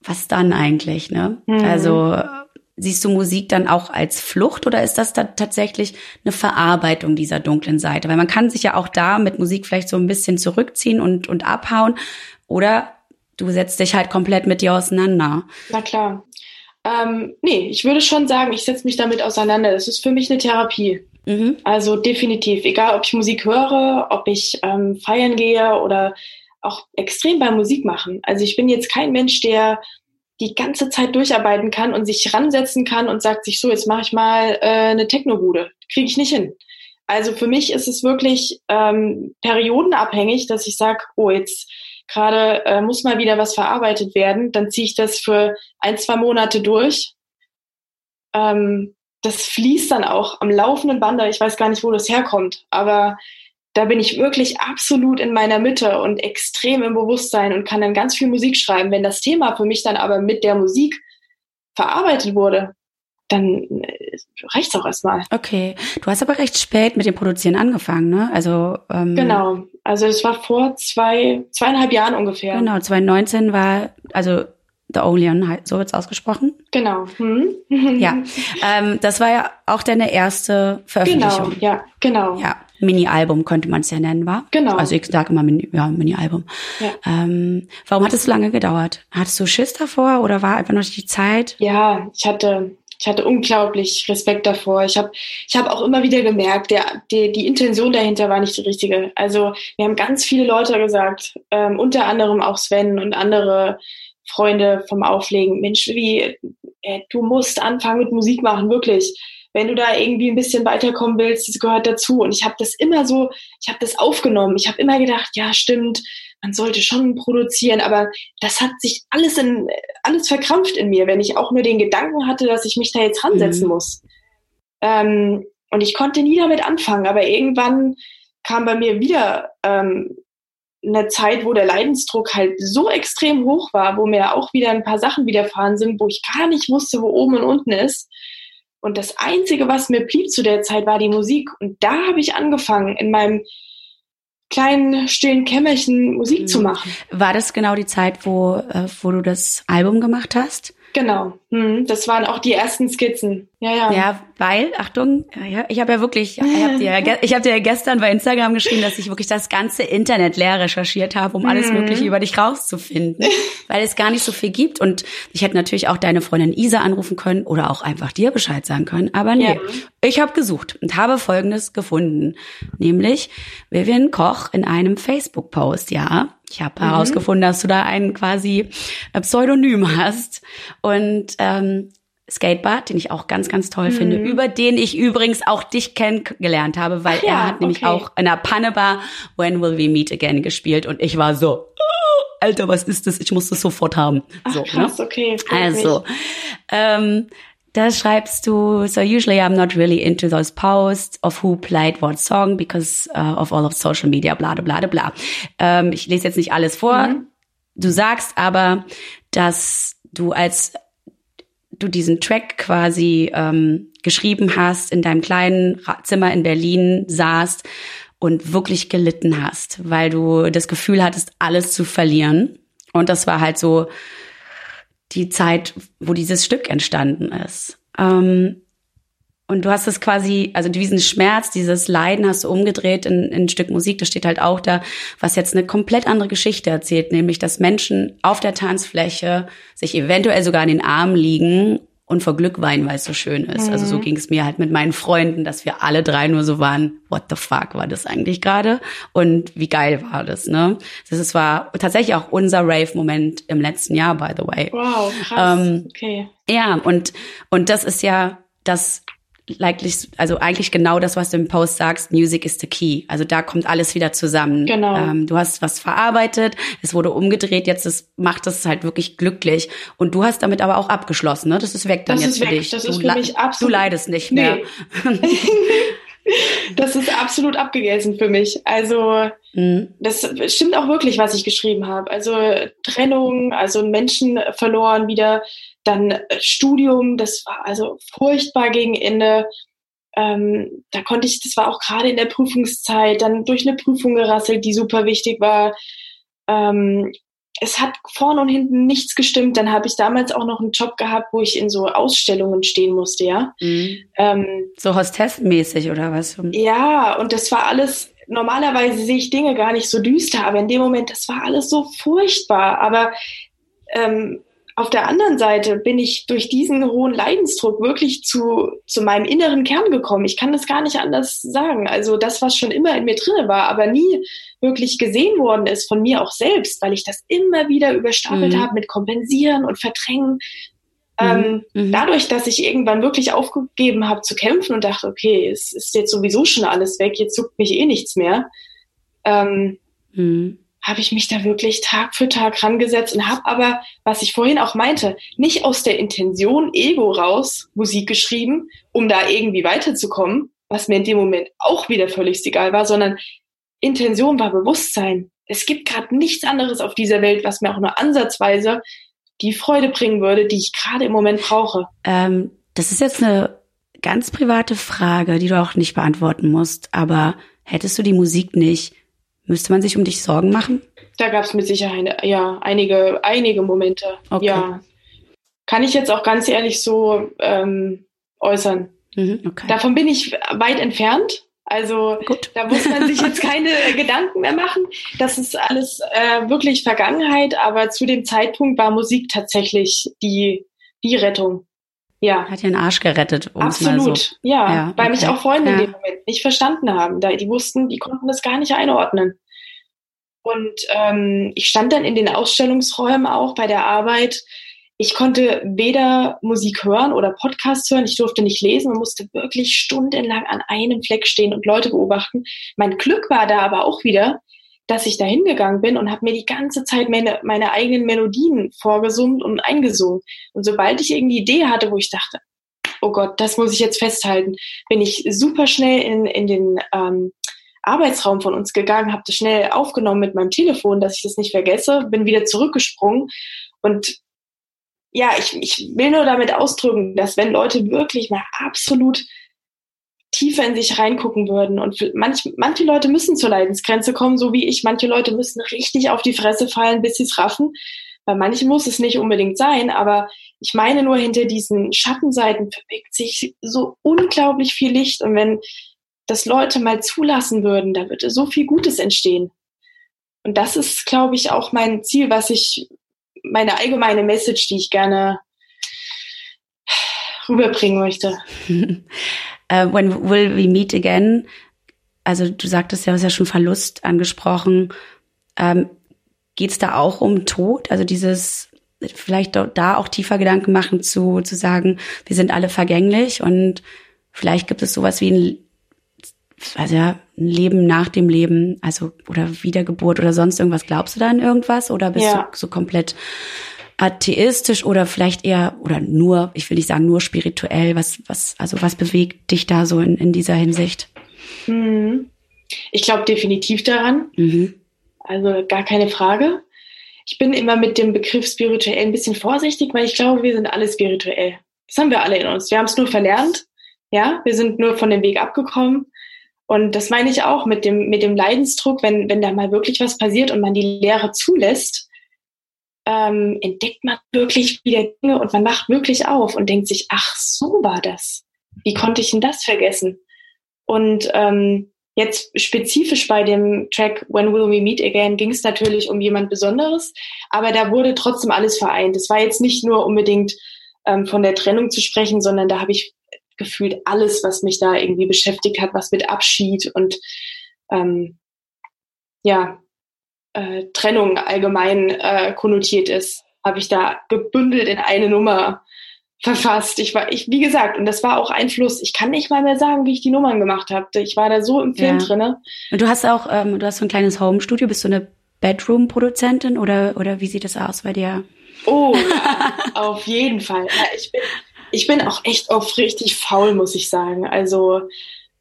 was dann eigentlich, ne? Mhm. Also siehst du Musik dann auch als Flucht oder ist das da tatsächlich eine Verarbeitung dieser dunklen Seite? Weil man kann sich ja auch da mit Musik vielleicht so ein bisschen zurückziehen und abhauen oder du setzt dich halt komplett mit dir auseinander. Na klar. Nee, ich würde schon sagen, ich setze mich damit auseinander. Das ist für mich eine Therapie. Mhm. Also definitiv. Egal, ob ich Musik höre, ob ich feiern gehe oder auch extrem bei Musik machen. Also ich bin jetzt kein Mensch, der die ganze Zeit durcharbeiten kann und sich ransetzen kann und sagt sich so, jetzt mache ich mal eine Techno-Bude. Kriege ich nicht hin. Also für mich ist es wirklich periodenabhängig, dass ich sage, oh, jetzt gerade muss mal wieder was verarbeitet werden, dann ziehe ich das für 1-2 Monate durch. Das fließt dann auch am laufenden Bande. Ich weiß gar nicht, wo das herkommt, aber da bin ich wirklich absolut in meiner Mitte und extrem im Bewusstsein und kann dann ganz viel Musik schreiben. Wenn das Thema für mich dann aber mit der Musik verarbeitet wurde, dann reicht's auch erstmal. Okay. Du hast aber recht spät mit dem Produzieren angefangen, ne? Also genau. Also es war vor 2,5 Jahren ungefähr. Genau, 2019 war, also The Oleon, so wird's ausgesprochen. Genau. Hm. Ja. Das war ja auch deine erste Veröffentlichung. Genau, ja, genau. Ja, Mini-Album könnte man es ja nennen, war? Genau. Also ich sage immer Mini-Album. Ja. Warum hat es so lange gedauert? Hattest du Schiss davor oder war einfach noch die Zeit? Ja, ich hatte unglaublich Respekt davor. Ich habe auch immer wieder gemerkt, die Intention dahinter war nicht die richtige. Also mir haben ganz viele Leute gesagt, unter anderem auch Sven und andere Freunde vom Auflegen, Mensch, du musst anfangen mit Musik machen, wirklich. Wenn du da irgendwie ein bisschen weiterkommen willst, das gehört dazu. Und ich habe das aufgenommen. Ich habe immer gedacht, ja, stimmt, man sollte schon produzieren, aber das hat sich alles verkrampft in mir, wenn ich auch nur den Gedanken hatte, dass ich mich da jetzt ransetzen muss. Und ich konnte nie damit anfangen, aber irgendwann kam bei mir wieder eine Zeit, wo der Leidensdruck halt so extrem hoch war, wo mir auch wieder ein paar Sachen widerfahren sind, wo ich gar nicht wusste, wo oben und unten ist. Und das Einzige, was mir blieb zu der Zeit, war die Musik. Und da habe ich angefangen, in meinem kleinen, stillen Kämmerchen Musik zu machen. War das genau die Zeit, wo du das Album gemacht hast? Genau. Das waren auch die ersten Skizzen. Ja. Ja, weil, Achtung, ich habe ja wirklich, ich hab dir ja gestern bei Instagram geschrieben, dass ich wirklich das ganze Internet leer recherchiert habe, um alles Mögliche über dich rauszufinden, weil es gar nicht so viel gibt. Und ich hätte natürlich auch deine Freundin Isa anrufen können oder auch einfach dir Bescheid sagen können. Aber nee, ich habe gesucht und habe Folgendes gefunden, nämlich Vivian Koch in einem Facebook-Post, ja. Ich habe herausgefunden, dass du da einen quasi Pseudonym hast. Und Skateboard, den ich auch ganz, ganz toll finde, über den ich übrigens auch dich kennengelernt habe, weil er hat nämlich auch in der Pannebar When Will We Meet Again gespielt. Und ich war so, Alter, was ist das? Ich muss das sofort haben. Ach, so, krass, ne? Okay. Also, da schreibst du, so usually I'm not really into those posts of who played what song because of all of social media, bla, bla, bla, bla. Ich lese jetzt nicht alles vor. Mhm. Du sagst aber, dass du, als du diesen Track quasi geschrieben hast, in deinem kleinen Zimmer in Berlin saßt und wirklich gelitten hast, weil du das Gefühl hattest, alles zu verlieren. Und das war halt so die Zeit, wo dieses Stück entstanden ist. Und du hast es quasi, also diesen Schmerz, dieses Leiden hast du umgedreht in ein Stück Musik. Das steht halt auch da, was jetzt eine komplett andere Geschichte erzählt, nämlich, dass Menschen auf der Tanzfläche sich eventuell sogar in den Armen liegen und vor Glück weinen, weil es so schön ist. Mhm. Also so ging es mir halt mit meinen Freunden, dass wir alle drei nur so waren, what the fuck war das eigentlich gerade? Und wie geil war das, ne? Das war tatsächlich auch unser Rave-Moment im letzten Jahr, by the way. Wow, krass, okay. Ja, und das ist ja das, also eigentlich genau das, was du im Post sagst, Music is the key. Also da kommt alles wieder zusammen. Genau. Du hast was verarbeitet, es wurde umgedreht, jetzt macht es halt wirklich glücklich. Und du hast damit aber auch abgeschlossen, ne? Das ist weg dann jetzt für dich. Das ist für mich absolut. Du leidest nicht mehr. Das ist absolut abgegessen für mich. Also das stimmt auch wirklich, was ich geschrieben habe. Also Trennung, also Menschen verloren wieder, dann Studium, das war also furchtbar gegen Ende. Da konnte ich, das war auch gerade in der Prüfungszeit, dann durch eine Prüfung gerasselt, die super wichtig war. Es hat vorne und hinten nichts gestimmt. Dann habe ich damals auch noch einen Job gehabt, wo ich in so Ausstellungen stehen musste, ja. Mhm. So Hostess-mäßig oder was? Ja, und das war alles, normalerweise sehe ich Dinge gar nicht so düster, aber in dem Moment, das war alles so furchtbar. Aber auf der anderen Seite bin ich durch diesen hohen Leidensdruck wirklich zu meinem inneren Kern gekommen. Ich kann das gar nicht anders sagen. Also das, was schon immer in mir drin war, aber nie wirklich gesehen worden ist von mir auch selbst, weil ich das immer wieder überstapelt habe mit Kompensieren und Verdrängen. Dadurch, dass ich irgendwann wirklich aufgegeben habe zu kämpfen und dachte, okay, es ist jetzt sowieso schon alles weg, jetzt zuckt mich eh nichts mehr, habe ich mich da wirklich Tag für Tag rangesetzt und habe aber, was ich vorhin auch meinte, nicht aus der Intention Ego raus Musik geschrieben, um da irgendwie weiterzukommen, was mir in dem Moment auch wieder völlig egal war, sondern Intention war Bewusstsein. Es gibt gerade nichts anderes auf dieser Welt, was mir auch nur ansatzweise die Freude bringen würde, die ich gerade im Moment brauche. Das ist jetzt eine ganz private Frage, die du auch nicht beantworten musst, aber hättest du die Musik nicht, müsste man sich um dich Sorgen machen? Da gab es mit Sicherheit ja einige Momente. Okay. Ja, kann ich jetzt auch ganz ehrlich so äußern. Mhm, okay. Davon bin ich weit entfernt. Also gut. Da muss man sich jetzt keine Gedanken mehr machen. Das ist alles wirklich Vergangenheit. Aber zu dem Zeitpunkt war Musik tatsächlich die Rettung. Ja. Hat ja den Arsch gerettet. Absolut, so. Ja. Weil mich auch Freunde in dem Moment nicht verstanden haben. Die konnten das gar nicht einordnen. Und ich stand dann in den Ausstellungsräumen auch bei der Arbeit. Ich konnte weder Musik hören oder Podcasts hören. Ich durfte nicht lesen und musste wirklich stundenlang an einem Fleck stehen und Leute beobachten. Mein Glück war da aber auch wieder, dass ich da hingegangen bin und habe mir die ganze Zeit meine eigenen Melodien vorgesummt und eingesungen. Und sobald ich irgendeine Idee hatte, wo ich dachte, oh Gott, das muss ich jetzt festhalten, bin ich super schnell in den Arbeitsraum von uns gegangen, habe das schnell aufgenommen mit meinem Telefon, dass ich das nicht vergesse, bin wieder zurückgesprungen und ja, ich will nur damit ausdrücken, dass wenn Leute wirklich mal absolut tiefer in sich reingucken würden und manche Leute müssen zur Leidensgrenze kommen, so wie ich. Manche Leute müssen richtig auf die Fresse fallen, bis sie es raffen. Bei manchen muss es nicht unbedingt sein, aber ich meine nur, hinter diesen Schattenseiten verbirgt sich so unglaublich viel Licht. Und wenn das Leute mal zulassen würden, da würde so viel Gutes entstehen. Und das ist, glaube ich, auch mein Ziel, meine allgemeine Message, die ich gerne rüberbringen möchte. When will we meet again? Also du sagtest ja, du hast ja schon Verlust angesprochen. Geht es da auch um Tod? Also dieses vielleicht da auch tiefer Gedanken machen zu sagen, wir sind alle vergänglich und vielleicht gibt es sowas wie ein Leben nach dem Leben, also oder Wiedergeburt oder sonst irgendwas. Glaubst du da an irgendwas oder bist du so komplett atheistisch oder vielleicht eher oder nur, ich will nicht sagen nur spirituell, was bewegt dich da so in dieser Hinsicht? Ich glaube definitiv daran, also gar keine Frage. Ich bin immer mit dem Begriff spirituell ein bisschen vorsichtig, weil ich glaube, wir sind alle spirituell. Das haben wir alle in uns. Wir haben es nur verlernt, ja, wir sind nur von dem Weg abgekommen. Und das meine ich auch mit dem Leidensdruck, wenn da mal wirklich was passiert und man die Leere zulässt, entdeckt man wirklich wieder Dinge und man macht wirklich auf und denkt sich, ach, so war das. Wie konnte ich denn das vergessen? Und jetzt spezifisch bei dem Track When Will We Meet Again ging es natürlich um jemand Besonderes, aber da wurde trotzdem alles vereint. Es war jetzt nicht nur unbedingt von der Trennung zu sprechen, sondern da habe ich gefühlt alles, was mich da irgendwie beschäftigt hat, was mit Abschied und Trennung allgemein konnotiert ist, habe ich da gebündelt in eine Nummer verfasst. Wie gesagt, und das war auch Einfluss. Ich kann nicht mal mehr sagen, wie ich die Nummern gemacht habe. Ich war da so im Film drinne. Und du hast auch, so ein kleines Home-Studio. Bist du eine Bedroom-Produzentin oder wie sieht das aus bei dir? Oh, ja, auf jeden Fall. Ja, ich bin auch echt oft richtig faul, muss ich sagen. Also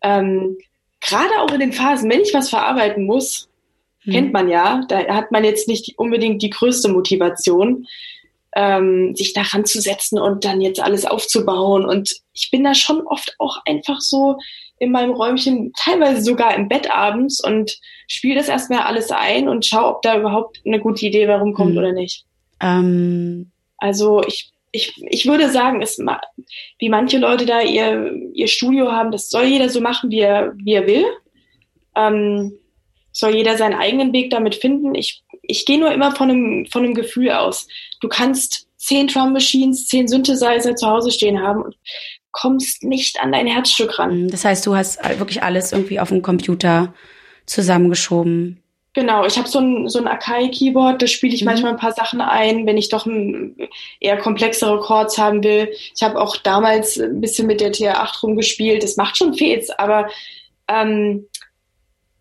gerade auch in den Phasen, wenn ich was verarbeiten muss, kennt man ja, da hat man jetzt nicht unbedingt die größte Motivation, sich daran zu setzen und dann jetzt alles aufzubauen. Und ich bin da schon oft auch einfach so in meinem Räumchen, teilweise sogar im Bett abends, und spiele das erstmal alles ein und schaue, ob da überhaupt eine gute Idee rumkommt oder nicht. Also ich würde sagen, wie manche Leute da ihr Studio haben, das soll jeder so machen, wie er will. Soll jeder seinen eigenen Weg damit finden. Ich gehe nur immer von einem Gefühl aus. Du kannst 10 Drum Machines, 10 Synthesizer zu Hause stehen haben und kommst nicht an dein Herzstück ran. Das heißt, du hast wirklich alles irgendwie auf dem Computer zusammengeschoben. Genau, ich habe so ein Akai-Keyboard, da spiele ich manchmal ein paar Sachen ein, wenn ich doch eher komplexere Chords haben will. Ich habe auch damals ein bisschen mit der TR8 rumgespielt. Das macht schon Fehls, aber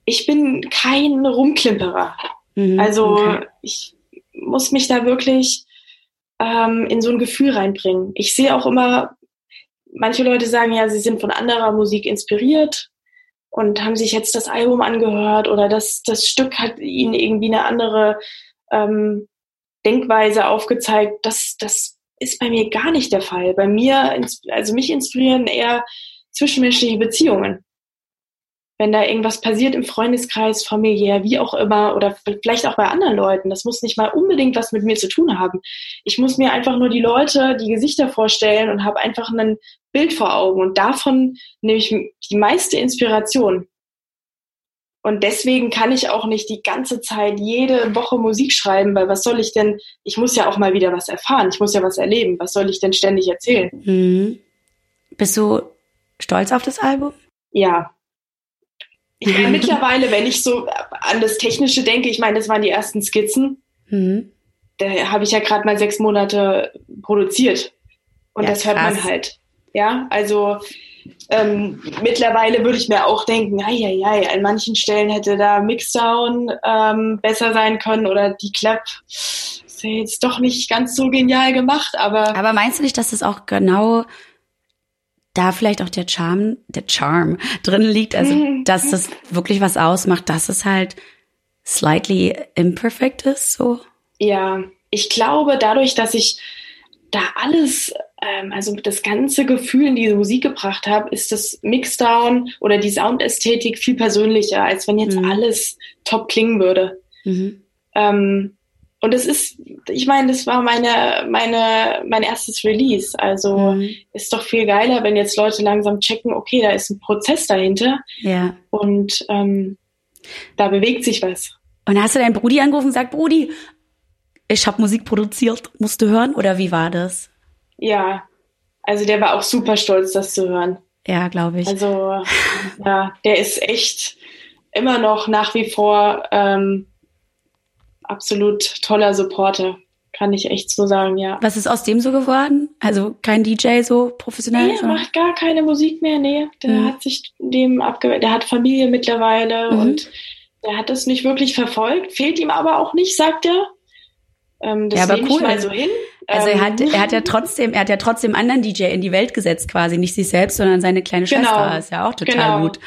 ich bin kein Rumklimperer. Also ich muss mich da wirklich in so ein Gefühl reinbringen. Ich sehe auch immer, manche Leute sagen ja, sie sind von anderer Musik inspiriert und haben sich jetzt das Album angehört oder das Stück hat ihnen irgendwie eine andere Denkweise aufgezeigt. Das ist bei mir gar nicht der Fall. Bei mir, also mich inspirieren eher zwischenmenschliche Beziehungen. Wenn da irgendwas passiert im Freundeskreis, familiär, wie auch immer, oder vielleicht auch bei anderen Leuten, das muss nicht mal unbedingt was mit mir zu tun haben. Ich muss mir einfach nur die Leute, die Gesichter vorstellen und habe einfach ein Bild vor Augen. Und davon nehme ich die meiste Inspiration. Und deswegen kann ich auch nicht die ganze Zeit jede Woche Musik schreiben, weil was soll ich denn, ich muss ja auch mal wieder was erfahren, ich muss ja was erleben, was soll ich denn ständig erzählen? Bist du stolz auf das Album? Ja. Ich bin mittlerweile, wenn ich so an das Technische denke, ich meine, das waren die ersten Skizzen, da habe ich ja gerade mal 6 Monate produziert. Und ja, das hört man halt. Ja, also mittlerweile würde ich mir auch denken, ja, an manchen Stellen hätte da Mixdown besser sein können oder die Clap ist ja jetzt doch nicht ganz so genial gemacht. Aber meinst du nicht, dass das auch genau... da vielleicht auch der Charme drin liegt, also dass das wirklich was ausmacht, dass es halt slightly imperfect ist, so? Ja, ich glaube, dadurch, dass ich da alles, also das ganze Gefühl in diese Musik gebracht habe, ist das Mixdown oder die Soundästhetik viel persönlicher, als wenn jetzt alles top klingen würde. Und es ist, ich meine, das war mein erstes Release. Also ist doch viel geiler, wenn jetzt Leute langsam checken, okay, da ist ein Prozess dahinter. Ja. Und da bewegt sich was. Und hast du deinen Brudi angerufen und gesagt, Brudi, ich habe Musik produziert, musst du hören? Oder wie war das? Ja, also der war auch super stolz, das zu hören. Ja, glaube ich. Also ja, der ist echt immer noch nach wie vor... absolut toller Supporter, kann ich echt so sagen, ja. Was ist aus dem so geworden? Also kein DJ so professionell? Nee, er macht gar keine Musik mehr, nee. Der hat sich dem abgewendet, der hat Familie mittlerweile und der hat das nicht wirklich verfolgt, fehlt ihm aber auch nicht, sagt er. Das ja, aber nehme cool. Ich mal so hin. Also er hat ja trotzdem anderen DJ in die Welt gesetzt quasi, nicht sich selbst, sondern seine kleine Schwester. Ist ja auch total gut.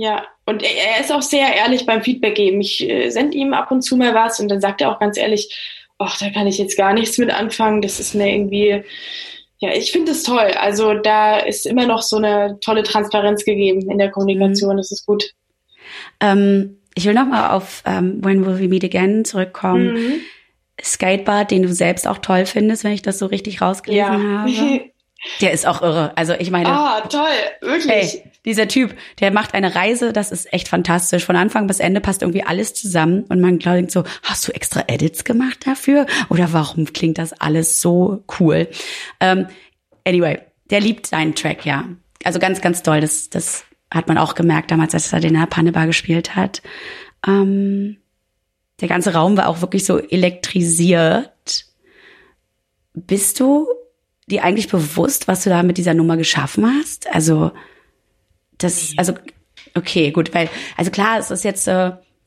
Ja, und er ist auch sehr ehrlich beim Feedback geben. Ich sende ihm ab und zu mal was und dann sagt er auch ganz ehrlich, ach, da kann ich jetzt gar nichts mit anfangen. Das ist mir irgendwie, ja, ich finde es toll. Also da ist immer noch so eine tolle Transparenz gegeben in der Kommunikation. Das ist gut. Ich will nochmal auf When Will We Meet Again zurückkommen. Skateboard, den du selbst auch toll findest, wenn ich das so richtig rausgelesen habe. Der ist auch irre. Also ich meine... Ah, toll, wirklich. Ey, dieser Typ, der macht eine Reise, das ist echt fantastisch. Von Anfang bis Ende passt irgendwie alles zusammen. Und man denkt so, hast du extra Edits gemacht dafür? Oder warum klingt das alles so cool? Anyway, der liebt seinen Track, ja. Also ganz, ganz toll. Das hat man auch gemerkt damals, als er den in der Pannebar gespielt hat. Der ganze Raum war auch wirklich so elektrisiert. Bist du... dir eigentlich bewusst, was du da mit dieser Nummer geschaffen hast? Also, okay, gut, weil, also klar, es ist jetzt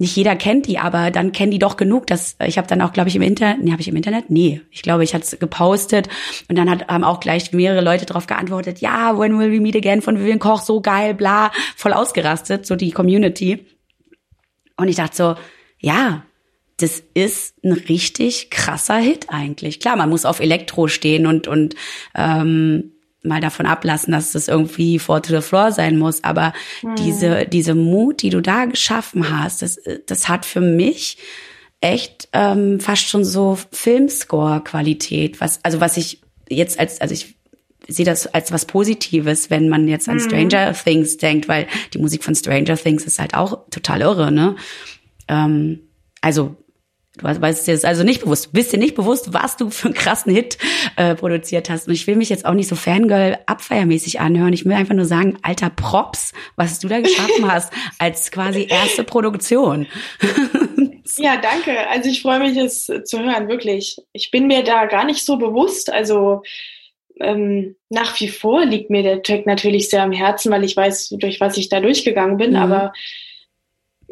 nicht jeder kennt die, aber dann kennen die doch genug, dass ich habe dann auch, glaube ich, ich hatte es gepostet und dann haben auch gleich mehrere Leute darauf geantwortet, ja, When Will We Meet Again von Vivian Koch, so geil, bla, voll ausgerastet, so die Community. Und ich dachte so, ja, das ist ein richtig krasser Hit eigentlich. Klar, man muss auf Elektro stehen und mal davon ablassen, dass das irgendwie Four to the Floor sein muss. Aber diese Mut, die du da geschaffen hast, das hat für mich echt fast schon so Filmscore-Qualität. Ich sehe das als was Positives, wenn man jetzt an Stranger Things denkt, weil die Musik von Stranger Things ist halt auch total irre, ne? Also du weißt dir das also nicht bewusst, du bist dir nicht bewusst, was du für einen krassen Hit produziert hast. Und ich will mich jetzt auch nicht so Fangirl-Abfeiermäßig anhören. Ich will einfach nur sagen, alter Props, was du da geschaffen hast als quasi erste Produktion. Ja, danke. Also ich freue mich, es zu hören, wirklich. Ich bin mir da gar nicht so bewusst, also nach wie vor liegt mir der Track natürlich sehr am Herzen, weil ich weiß, durch was ich da durchgegangen bin, aber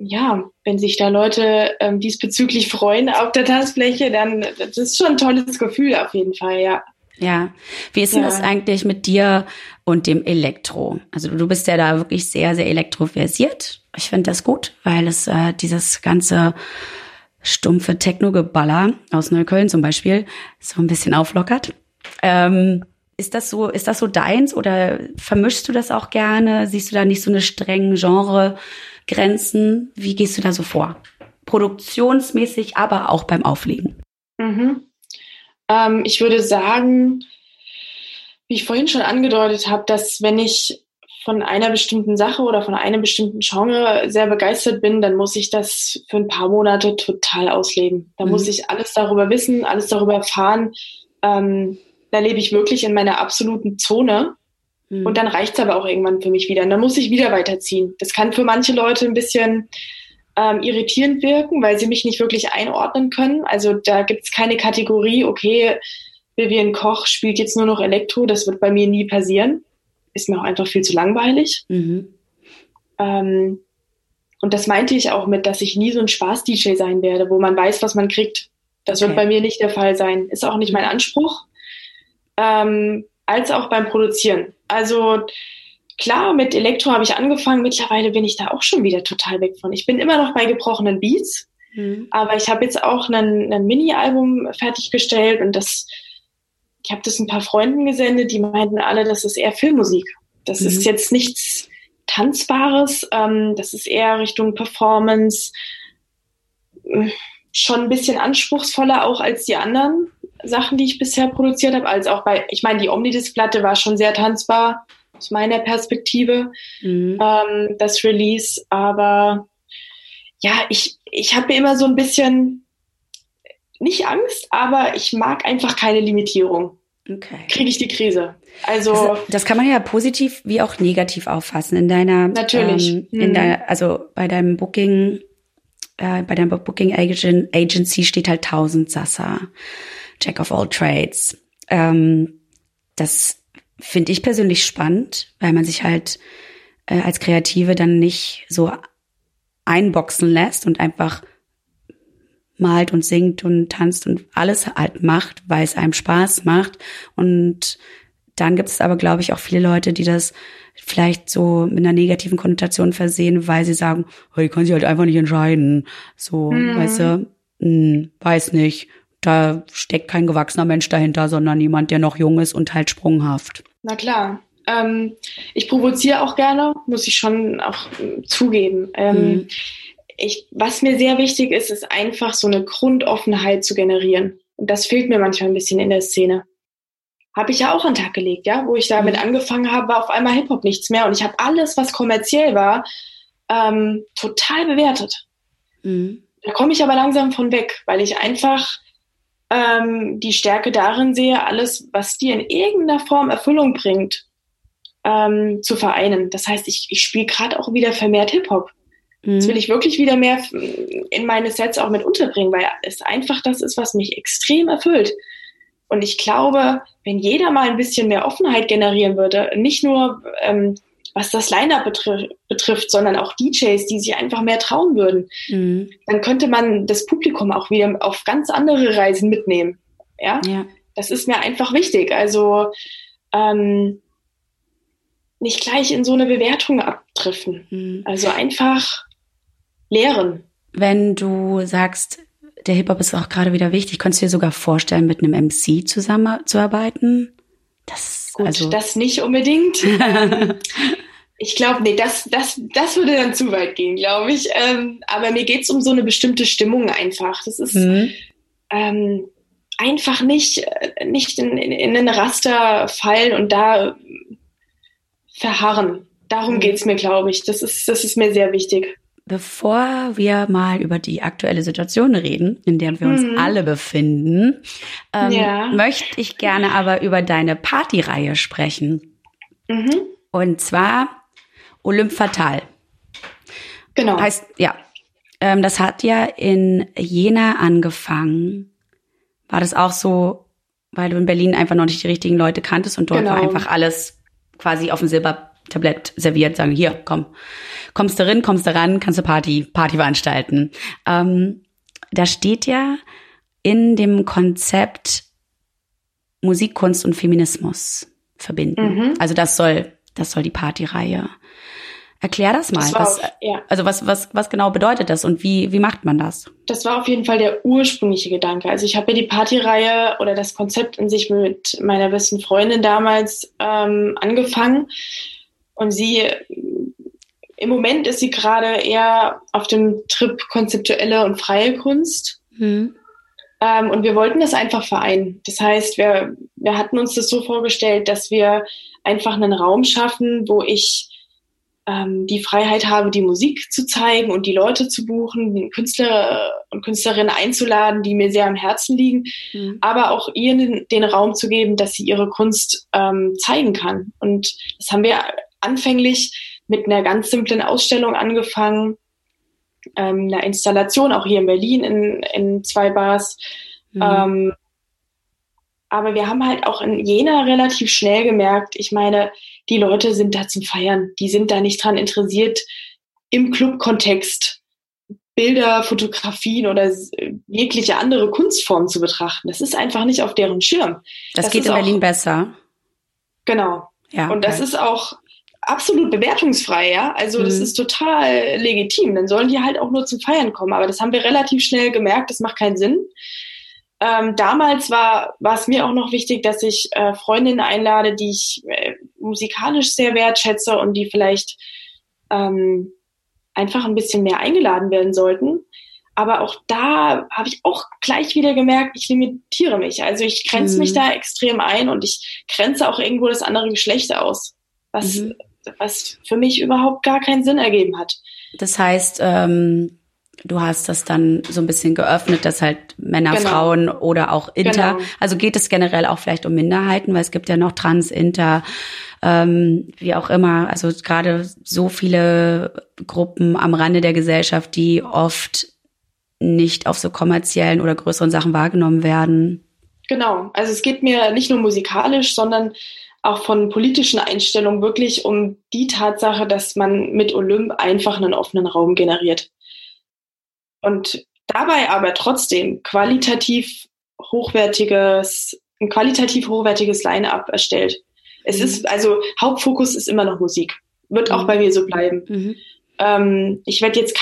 ja, wenn sich da Leute diesbezüglich freuen auf der Tanzfläche, dann das ist schon ein tolles Gefühl auf jeden Fall, ja. Ja, wie ist denn das eigentlich mit dir und dem Elektro? Also du bist ja da wirklich sehr, sehr elektroversiert. Ich finde das gut, weil es dieses ganze stumpfe Techno-Geballer aus Neukölln zum Beispiel so ein bisschen auflockert. Ist das so deins oder vermischst du das auch gerne? Siehst du da nicht so eine strengen Genregrenzen? Wie gehst du da so vor? Produktionsmäßig, aber auch beim Auflegen. Ich würde sagen, wie ich vorhin schon angedeutet habe, dass wenn ich von einer bestimmten Sache oder von einem bestimmten Genre sehr begeistert bin, dann muss ich das für ein paar Monate total ausleben. Da muss ich alles darüber wissen, alles darüber erfahren. Da lebe ich wirklich in meiner absoluten Zone und dann reicht's aber auch irgendwann für mich wieder. Und dann muss ich wieder weiterziehen. Das kann für manche Leute ein bisschen irritierend wirken, weil sie mich nicht wirklich einordnen können. Also da gibt's keine Kategorie, okay, Vivian Koch spielt jetzt nur noch Elektro, das wird bei mir nie passieren. Ist mir auch einfach viel zu langweilig. Und das meinte ich auch mit, dass ich nie so ein Spaß-DJ sein werde, wo man weiß, was man kriegt. Das wird bei mir nicht der Fall sein. Ist auch nicht mein Anspruch. Als auch beim Produzieren. Also klar, mit Elektro habe ich angefangen. Mittlerweile bin ich da auch schon wieder total weg von. Ich bin immer noch bei gebrochenen Beats. Aber ich habe jetzt auch ein Mini-Album fertiggestellt. Und ich habe das ein paar Freunden gesendet. Die meinten alle, das ist eher Filmmusik. Das ist jetzt nichts Tanzbares. Das ist eher Richtung Performance. Schon ein bisschen anspruchsvoller auch als die anderen Sachen, die ich bisher produziert habe, als auch die Omnidisc-Platte war schon sehr tanzbar aus meiner Perspektive, das Release, aber ja, ich habe immer so ein bisschen, nicht Angst, aber ich mag einfach keine Limitierung. Okay. Kriege ich die Krise. Also das kann man ja positiv wie auch negativ auffassen. In deiner natürlich. Bei deinem Booking bei der Booking Agency steht halt 1000 Sascha, Jack of all Trades. Das finde ich persönlich spannend, weil man sich halt als Kreative dann nicht so einboxen lässt und einfach malt und singt und tanzt und alles halt macht, weil es einem Spaß macht. Und dann gibt es aber, glaube ich, auch viele Leute, die das vielleicht so mit einer negativen Konnotation versehen, weil sie sagen, oh, die können sich halt einfach nicht entscheiden. So, weißt du, weiß nicht. Da steckt kein gewachsener Mensch dahinter, sondern jemand, der noch jung ist und halt sprunghaft. Na klar. Ich provoziere auch gerne, muss ich schon auch zugeben. Was mir sehr wichtig ist, ist einfach so eine Grundoffenheit zu generieren. Und das fehlt mir manchmal ein bisschen in der Szene. Habe ich ja auch an den Tag gelegt, ja, wo ich damit angefangen habe, war auf einmal Hip-Hop nichts mehr und ich habe alles, was kommerziell war, total bewertet. Da komme ich aber langsam von weg, weil ich einfach die Stärke darin sehe, alles, was dir in irgendeiner Form Erfüllung bringt, zu vereinen. Das heißt, ich spiele gerade auch wieder vermehrt Hip-Hop. Das will ich wirklich wieder mehr in meine Sets auch mit unterbringen, weil es einfach das ist, was mich extrem erfüllt. Und ich glaube, wenn jeder mal ein bisschen mehr Offenheit generieren würde, nicht nur, was das Line-Up betrifft, sondern auch DJs, die sich einfach mehr trauen würden. Mhm. Dann könnte man das Publikum auch wieder auf ganz andere Reisen mitnehmen. Ja, ja. Das ist mir einfach wichtig. Also nicht gleich in so eine Bewertung abdriften. Mhm. Also einfach lehren. Wenn du sagst, der Hip-Hop ist auch gerade wieder wichtig, könntest du dir sogar vorstellen, mit einem MC zusammenzuarbeiten? Gut, also das nicht unbedingt. Ich glaube, das würde dann zu weit gehen, glaube ich. Aber mir geht es um so eine bestimmte Stimmung einfach. Das ist einfach nicht in einen Raster fallen und da verharren. Darum geht es mir, glaube ich. Das ist mir sehr wichtig. Bevor wir mal über die aktuelle Situation reden, in der wir uns alle befinden, möchte ich gerne aber über deine Partyreihe sprechen. Mhm. Und zwar Olymp Fatal. Genau. Heißt, ja, das hat ja in Jena angefangen. War das auch so, weil du in Berlin einfach noch nicht die richtigen Leute kanntest und dort war einfach alles quasi auf dem Silbertablett serviert, sagen, hier, komm. Kommst du rein, kommst du ran, kannst du Party veranstalten. Da steht ja in dem Konzept Musik, Kunst und Feminismus verbinden. Mhm. Also das soll die Partyreihe. Erklär das mal. Also was genau bedeutet das und wie macht man das? Das war auf jeden Fall der ursprüngliche Gedanke. Also ich habe ja die Partyreihe oder das Konzept in sich mit meiner besten Freundin damals angefangen und im Moment ist sie gerade eher auf dem Trip konzeptuelle und freie Kunst. Mhm. Und wir wollten das einfach vereinen. Das heißt, wir hatten uns das so vorgestellt, dass wir einfach einen Raum schaffen, wo ich die Freiheit habe, die Musik zu zeigen und die Leute zu buchen, Künstler und Künstlerinnen einzuladen, die mir sehr am Herzen liegen, aber auch ihr den Raum zu geben, dass sie ihre Kunst zeigen kann. Und das haben wir anfänglich mit einer ganz simplen Ausstellung angefangen, einer Installation, auch hier in Berlin in 2 Bars. Mhm. Aber wir haben halt auch in Jena relativ schnell gemerkt, ich meine, die Leute sind da zum Feiern. Die sind da nicht dran interessiert, im Club-Kontext Bilder, Fotografien oder jegliche andere Kunstform zu betrachten. Das ist einfach nicht auf deren Schirm. Das geht in Berlin besser. Genau. Ja, okay. Und das ist auch absolut bewertungsfrei, ja. Also das ist total legitim. Dann sollen die halt auch nur zum Feiern kommen. Aber das haben wir relativ schnell gemerkt, das macht keinen Sinn. Damals war es mir auch noch wichtig, dass ich Freundinnen einlade, die ich musikalisch sehr wertschätze und die vielleicht einfach ein bisschen mehr eingeladen werden sollten. Aber auch da habe ich auch gleich wieder gemerkt, ich limitiere mich. Also ich grenze mich da extrem ein und ich grenze auch irgendwo das andere Geschlecht aus. Was für mich überhaupt gar keinen Sinn ergeben hat. Das heißt, du hast das dann so ein bisschen geöffnet, dass halt Männer, Frauen oder auch Inter, also geht es generell auch vielleicht um Minderheiten, weil es gibt ja noch Trans, Inter, wie auch immer, also gerade so viele Gruppen am Rande der Gesellschaft, die oft nicht auf so kommerziellen oder größeren Sachen wahrgenommen werden. Genau, also es geht mir nicht nur musikalisch, sondern auch von politischen Einstellungen wirklich um die Tatsache, dass man mit Olymp einfach einen offenen Raum generiert. Und dabei aber trotzdem ein qualitativ hochwertiges Line-Up erstellt. Es ist, also Hauptfokus ist immer noch Musik. Wird auch bei mir so bleiben. Mhm. Ich werde jetzt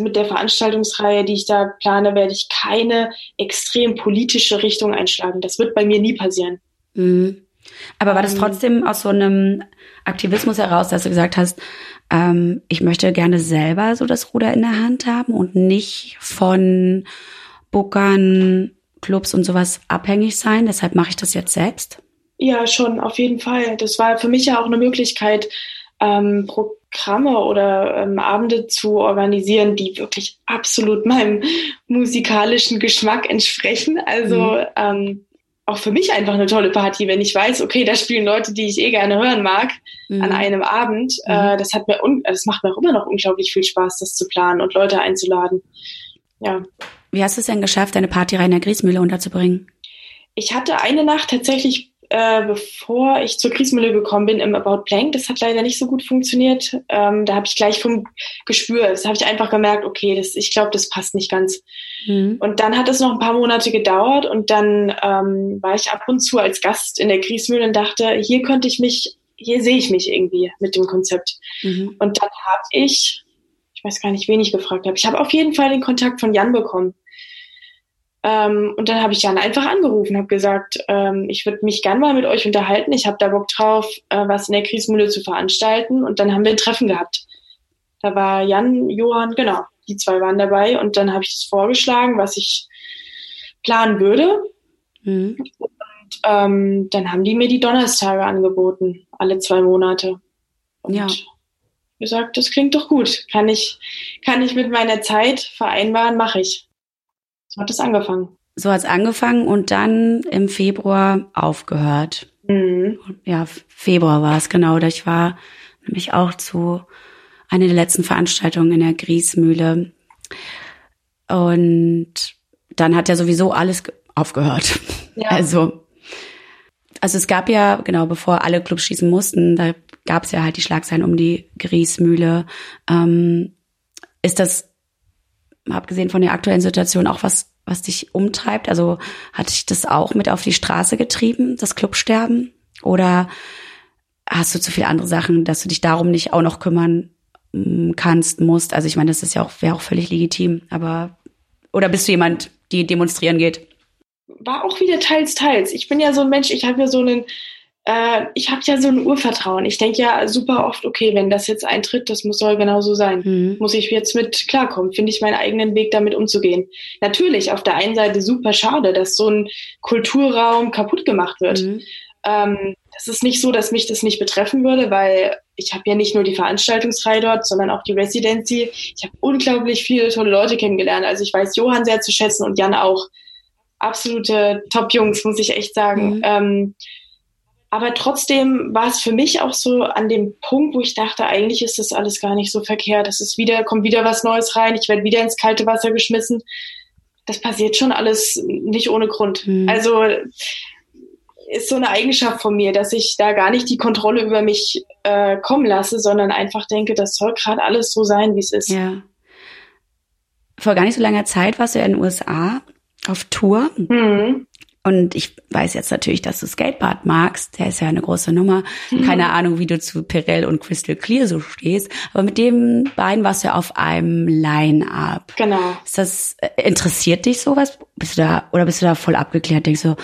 mit der Veranstaltungsreihe, die ich da plane, werde ich keine extrem politische Richtung einschlagen. Das wird bei mir nie passieren. Mhm. Aber war das trotzdem aus so einem Aktivismus heraus, dass du gesagt hast, ich möchte gerne selber so das Ruder in der Hand haben und nicht von Bookern, Clubs und sowas abhängig sein? Deshalb mache ich das jetzt selbst? Ja, schon, auf jeden Fall. Das war für mich ja auch eine Möglichkeit, Programme oder Abende zu organisieren, die wirklich absolut meinem musikalischen Geschmack entsprechen. Also auch für mich einfach eine tolle Party, wenn ich weiß, okay, da spielen Leute, die ich gerne hören mag, an einem Abend. Das macht mir auch immer noch unglaublich viel Spaß, das zu planen und Leute einzuladen. Ja. Wie hast du es denn geschafft, deine Partyreihe in der Griessmühle unterzubringen? Ich hatte eine Nacht tatsächlich bevor ich zur Griessmühle gekommen bin, im About Plank. Das hat leider nicht so gut funktioniert. Da habe ich gleich vom Gespür, das habe ich einfach gemerkt, okay, ich glaube, das passt nicht ganz. Mhm. Und dann hat es noch ein paar Monate gedauert und dann war ich ab und zu als Gast in der Griessmühle und dachte, hier sehe ich mich irgendwie mit dem Konzept. Mhm. Und dann habe ich weiß gar nicht, wen ich gefragt habe. Ich habe auf jeden Fall den Kontakt von Jan bekommen. Und dann habe ich Jan einfach angerufen, habe gesagt, ich würde mich gern mal mit euch unterhalten, ich habe da Bock drauf, was in der Griessmühle zu veranstalten, und dann haben wir ein Treffen gehabt. Da war Jan, Johann, genau, die zwei waren dabei, und dann habe ich das vorgeschlagen, was ich planen würde. Mhm. Und dann haben die mir die Donnerstage angeboten, alle 2 Monate. Und ja. Gesagt, das klingt doch gut, kann ich mit meiner Zeit vereinbaren, mache ich. So hat es angefangen. So hat es angefangen und dann im Februar aufgehört. Mhm. Ja, Februar war es, genau. Ich war nämlich auch zu einer der letzten Veranstaltungen in der Griessmühle. Und dann hat ja sowieso alles aufgehört. Ja. Also es gab ja, genau, bevor alle Clubs schließen mussten, da gab es ja halt die Schlagzeilen um die Griessmühle. Ist das, abgesehen von der aktuellen Situation, auch was dich umtreibt? Also hat dich das auch mit auf die Straße getrieben, das Clubsterben? Oder hast du zu viele andere Sachen, dass du dich darum nicht auch noch kümmern kannst, musst? Also ich meine, das ist ja auch, wäre auch völlig legitim. Aber oder bist du jemand, die demonstrieren geht? War auch wieder teils, teils. Ich bin ja so ein Mensch, ich habe ja so ein Urvertrauen. Ich denke ja super oft, okay, wenn das jetzt eintritt, das soll genau so sein. Mhm. Muss ich jetzt mit klarkommen? Finde ich meinen eigenen Weg, damit umzugehen? Natürlich, auf der einen Seite super schade, dass so ein Kulturraum kaputt gemacht wird. Mhm. Das ist nicht so, dass mich das nicht betreffen würde, weil ich habe ja nicht nur die Veranstaltungsreihe dort, sondern auch die Residency. Ich habe unglaublich viele tolle Leute kennengelernt. Also ich weiß Johann sehr zu schätzen und Jan auch. Absolute Top-Jungs, muss ich echt sagen. Mhm. Aber trotzdem war es für mich auch so an dem Punkt, wo ich dachte, eigentlich ist das alles gar nicht so verkehrt. Kommt wieder was Neues rein, ich werde wieder ins kalte Wasser geschmissen. Das passiert schon alles nicht ohne Grund. Mhm. Also ist so eine Eigenschaft von mir, dass ich da gar nicht die Kontrolle über mich kommen lasse, sondern einfach denke, das soll gerade alles so sein, wie es ist. Ja. Vor gar nicht so langer Zeit warst du ja in den USA auf Tour. Mhm. Und ich weiß jetzt natürlich, dass du Skateboard magst. Der ist ja eine große Nummer. Keine Ahnung, wie du zu Pirell und Crystal Clear so stehst. Aber mit den beiden warst du ja auf einem Line-Up. Genau. Interessiert dich sowas? Bist du da voll abgeklärt? Denkst du,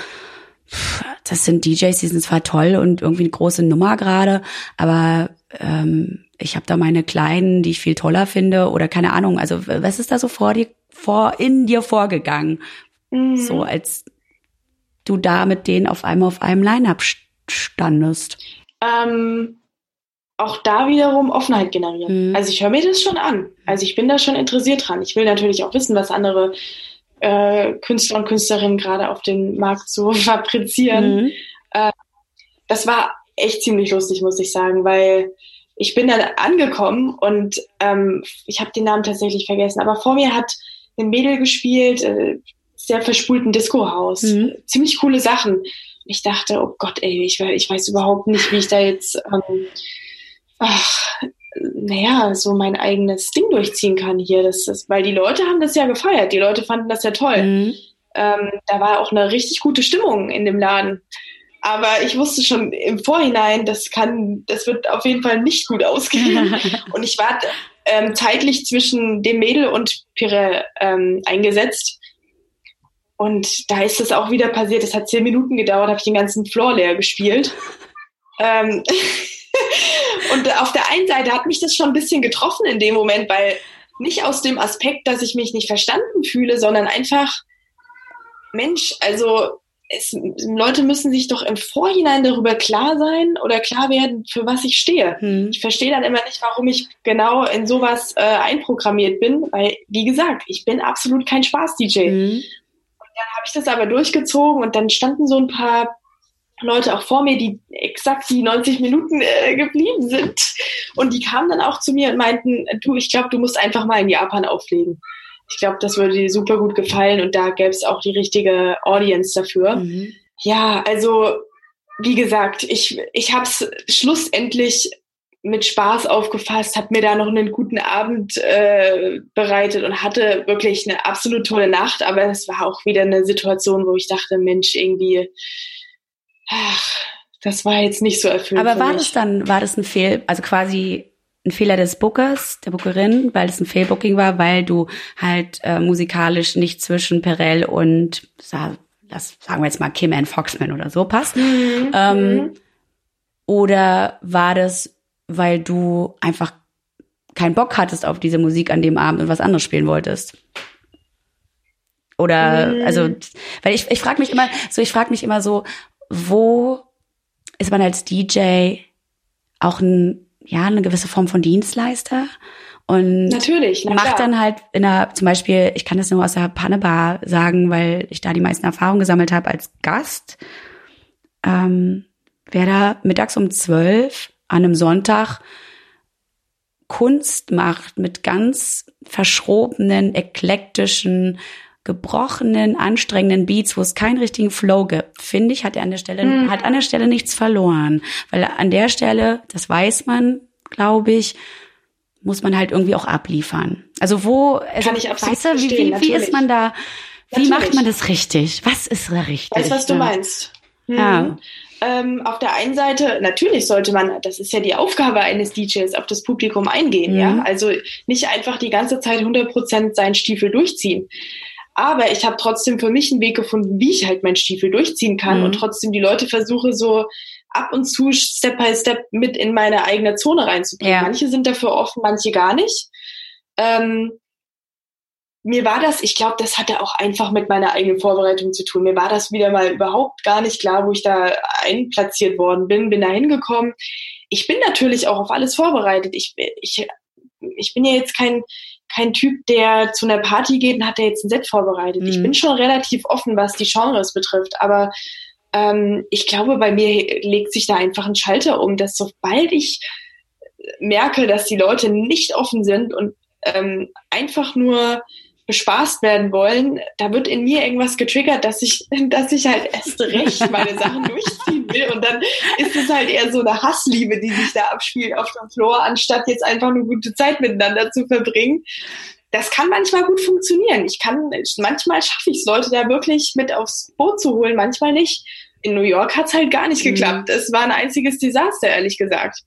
das sind DJs, die sind zwar toll und irgendwie eine große Nummer gerade, aber ich habe da meine kleinen, die ich viel toller finde, oder keine Ahnung. Also was ist da so in dir vorgegangen? Mhm. So als du da mit denen auf einem Line-Up standest? Auch da wiederum Offenheit generieren. Mhm. Also ich höre mir das schon an. Also ich bin da schon interessiert dran. Ich will natürlich auch wissen, was andere Künstler und Künstlerinnen gerade auf dem Markt so fabrizieren. Mhm. Das war echt ziemlich lustig, muss ich sagen, weil ich bin dann angekommen und ich habe den Namen tatsächlich vergessen, aber vor mir hat ein Mädel gespielt, sehr verspulten Disco-Haus. Mhm. Ziemlich coole Sachen. Ich dachte, oh Gott, ey, ich weiß überhaupt nicht, wie ich da jetzt so mein eigenes Ding durchziehen kann hier. Weil die Leute haben das ja gefeiert. Die Leute fanden das ja toll. Mhm. Da war auch eine richtig gute Stimmung in dem Laden. Aber ich wusste schon im Vorhinein, das wird auf jeden Fall nicht gut ausgehen. Und ich war zeitlich zwischen dem Mädel und Pirell eingesetzt. Und da ist das auch wieder passiert. Das hat 10 Minuten gedauert, habe ich den ganzen Floor leer gespielt. Und auf der einen Seite hat mich das schon ein bisschen getroffen in dem Moment, weil nicht aus dem Aspekt, dass ich mich nicht verstanden fühle, sondern einfach, Mensch, also Leute müssen sich doch im Vorhinein darüber klar sein oder klar werden, für was ich stehe. Hm. Ich verstehe dann immer nicht, warum ich genau in sowas einprogrammiert bin, weil, wie gesagt, ich bin absolut kein Spaß-DJ. Hm. Dann habe ich das aber durchgezogen und dann standen so ein paar Leute auch vor mir, die exakt die 90 Minuten geblieben sind. Und die kamen dann auch zu mir und meinten, du, ich glaube, du musst einfach mal in Japan auflegen. Ich glaube, das würde dir super gut gefallen und da gäbe es auch die richtige Audience dafür. Mhm. Ja, also wie gesagt, ich habe es schlussendlich mit Spaß aufgefasst, habe mir da noch einen guten Abend bereitet und hatte wirklich eine absolut tolle Nacht, aber es war auch wieder eine Situation, wo ich dachte, Mensch, irgendwie, das war jetzt nicht so erfüllend. Aber war das ein Fehler, also quasi ein Fehler des Bookers, der Bookerin, weil es ein Fehlbooking war, weil du halt musikalisch nicht zwischen Pirell und, das sagen wir jetzt mal, Kim and Foxman oder so passt. Mhm. Oder war das, weil du einfach keinen Bock hattest auf diese Musik an dem Abend und was anderes spielen wolltest? Oder, also, weil ich frage mich immer so, wo ist man als DJ auch eine gewisse Form von Dienstleister? Und macht dann halt zum Beispiel, ich kann das nur aus der Pannebar sagen, weil ich da die meisten Erfahrungen gesammelt habe als Gast, wer da mittags um 12 an einem Sonntag Kunst macht mit ganz verschrobenen, eklektischen, gebrochenen, anstrengenden Beats, wo es keinen richtigen Flow gibt, finde ich, hat an der Stelle nichts verloren. Weil an der Stelle, das weiß man, glaube ich, muss man halt irgendwie auch abliefern. Also wie ist man da, wie macht man das richtig? Was ist richtig? Weißt du, was du meinst? Hm. Ja. Auf der einen Seite, natürlich sollte man, das ist ja die Aufgabe eines DJs, auf das Publikum eingehen, ja. Also nicht einfach die ganze Zeit 100% seinen Stiefel durchziehen. Aber ich habe trotzdem für mich einen Weg gefunden, wie ich halt meinen Stiefel durchziehen kann und trotzdem die Leute versuche, so ab und zu Step by Step mit in meine eigene Zone reinzubringen. Ja. Manche sind dafür offen, manche gar nicht. Mir war das, ich glaube, das hatte auch einfach mit meiner eigenen Vorbereitung zu tun. Mir war das wieder mal überhaupt gar nicht klar, wo ich da einplatziert worden bin. Bin da hingekommen. Ich bin natürlich auch auf alles vorbereitet. Ich bin ja jetzt kein Typ, der zu einer Party geht und hat da jetzt ein Set vorbereitet. Mhm. Ich bin schon relativ offen, was die Genres betrifft. Aber ich glaube, bei mir legt sich da einfach ein Schalter um, dass sobald ich merke, dass die Leute nicht offen sind und einfach nur bespaßt werden wollen, da wird in mir irgendwas getriggert, dass ich halt erst recht meine Sachen durchziehen will, und dann ist es halt eher so eine Hassliebe, die sich da abspielt auf dem Floor, anstatt jetzt einfach eine gute Zeit miteinander zu verbringen. Das kann manchmal gut funktionieren. Manchmal schaffe ich es, Leute da wirklich mit aufs Boot zu holen, manchmal nicht. In New York hat es halt gar nicht geklappt. Es war ein einziges Desaster, ehrlich gesagt.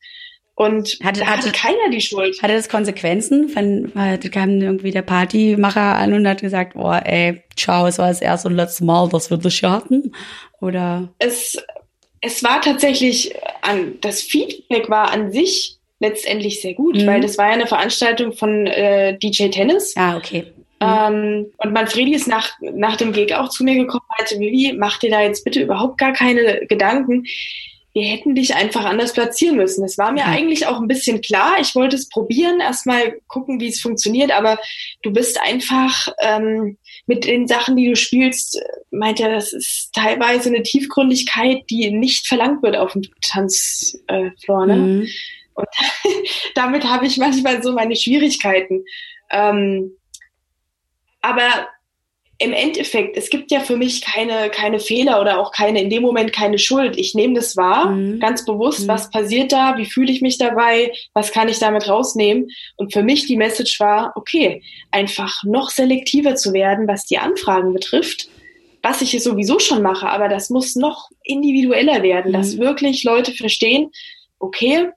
Und hatte keiner die Schuld. Hatte das Konsequenzen? Weil kam irgendwie der Partymacher an und hat gesagt, boah, ey, ciao, es war das erste und letzte Mal, dass wir das schaden? Oder? Es war tatsächlich, das Feedback war an sich letztendlich sehr gut, weil das war ja eine Veranstaltung von DJ Tennis. Ah, okay. Und Manfredi ist nach dem Gig auch zu mir gekommen und meinte, Vivi, mach dir da jetzt bitte überhaupt gar keine Gedanken. Wir hätten dich einfach anders platzieren müssen. Das war mir eigentlich auch ein bisschen klar. Ich wollte es probieren, erstmal gucken, wie es funktioniert. Aber du bist einfach mit den Sachen, die du spielst, meint er, das ist teilweise eine Tiefgründigkeit, die nicht verlangt wird auf dem Tanzfloor. Ne? Mhm. Und damit habe ich manchmal so meine Schwierigkeiten. Aber im Endeffekt, es gibt ja für mich keine Fehler oder auch in dem Moment keine Schuld. Ich nehme das wahr, ganz bewusst, was passiert da, wie fühle ich mich dabei, was kann ich damit rausnehmen? Und für mich die Message war, okay, einfach noch selektiver zu werden, was die Anfragen betrifft, was ich sowieso schon mache, aber das muss noch individueller werden, dass wirklich Leute verstehen, okay,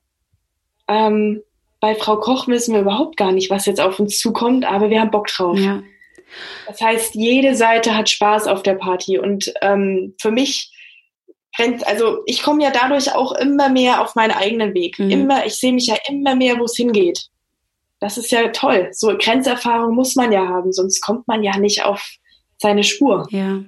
bei Frau Koch wissen wir überhaupt gar nicht, was jetzt auf uns zukommt, aber wir haben Bock drauf. Ja. Das heißt, jede Seite hat Spaß auf der Party, und für mich ich komme ja dadurch auch immer mehr auf meinen eigenen Weg. Ich sehe mich ja immer mehr, wo es hingeht. Das ist ja toll. So Grenzerfahrung muss man ja haben, sonst kommt man ja nicht auf seine Spur. Ja.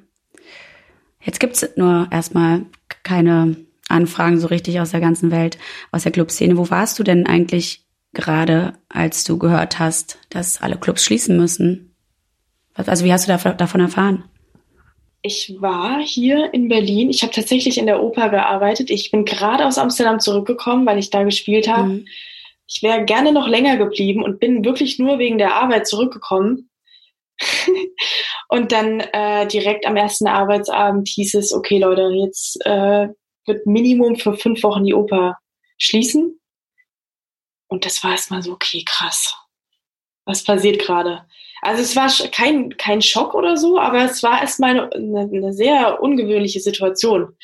Jetzt gibt es nur erstmal keine Anfragen so richtig aus der ganzen Welt, aus der Clubszene. Wo warst du denn eigentlich gerade, als du gehört hast, dass alle Clubs schließen müssen? Also wie hast du davon erfahren? Ich war hier in Berlin. Ich habe tatsächlich in der Oper gearbeitet. Ich bin gerade aus Amsterdam zurückgekommen, weil ich da gespielt habe. Mhm. Ich wäre gerne noch länger geblieben und bin wirklich nur wegen der Arbeit zurückgekommen. Und dann direkt am ersten Arbeitsabend hieß es, okay Leute, jetzt wird Minimum für 5 Wochen die Oper schließen. Und das war erstmal so, okay, krass. Was passiert gerade? Also es war kein Schock oder so, aber es war erstmal eine sehr ungewöhnliche Situation.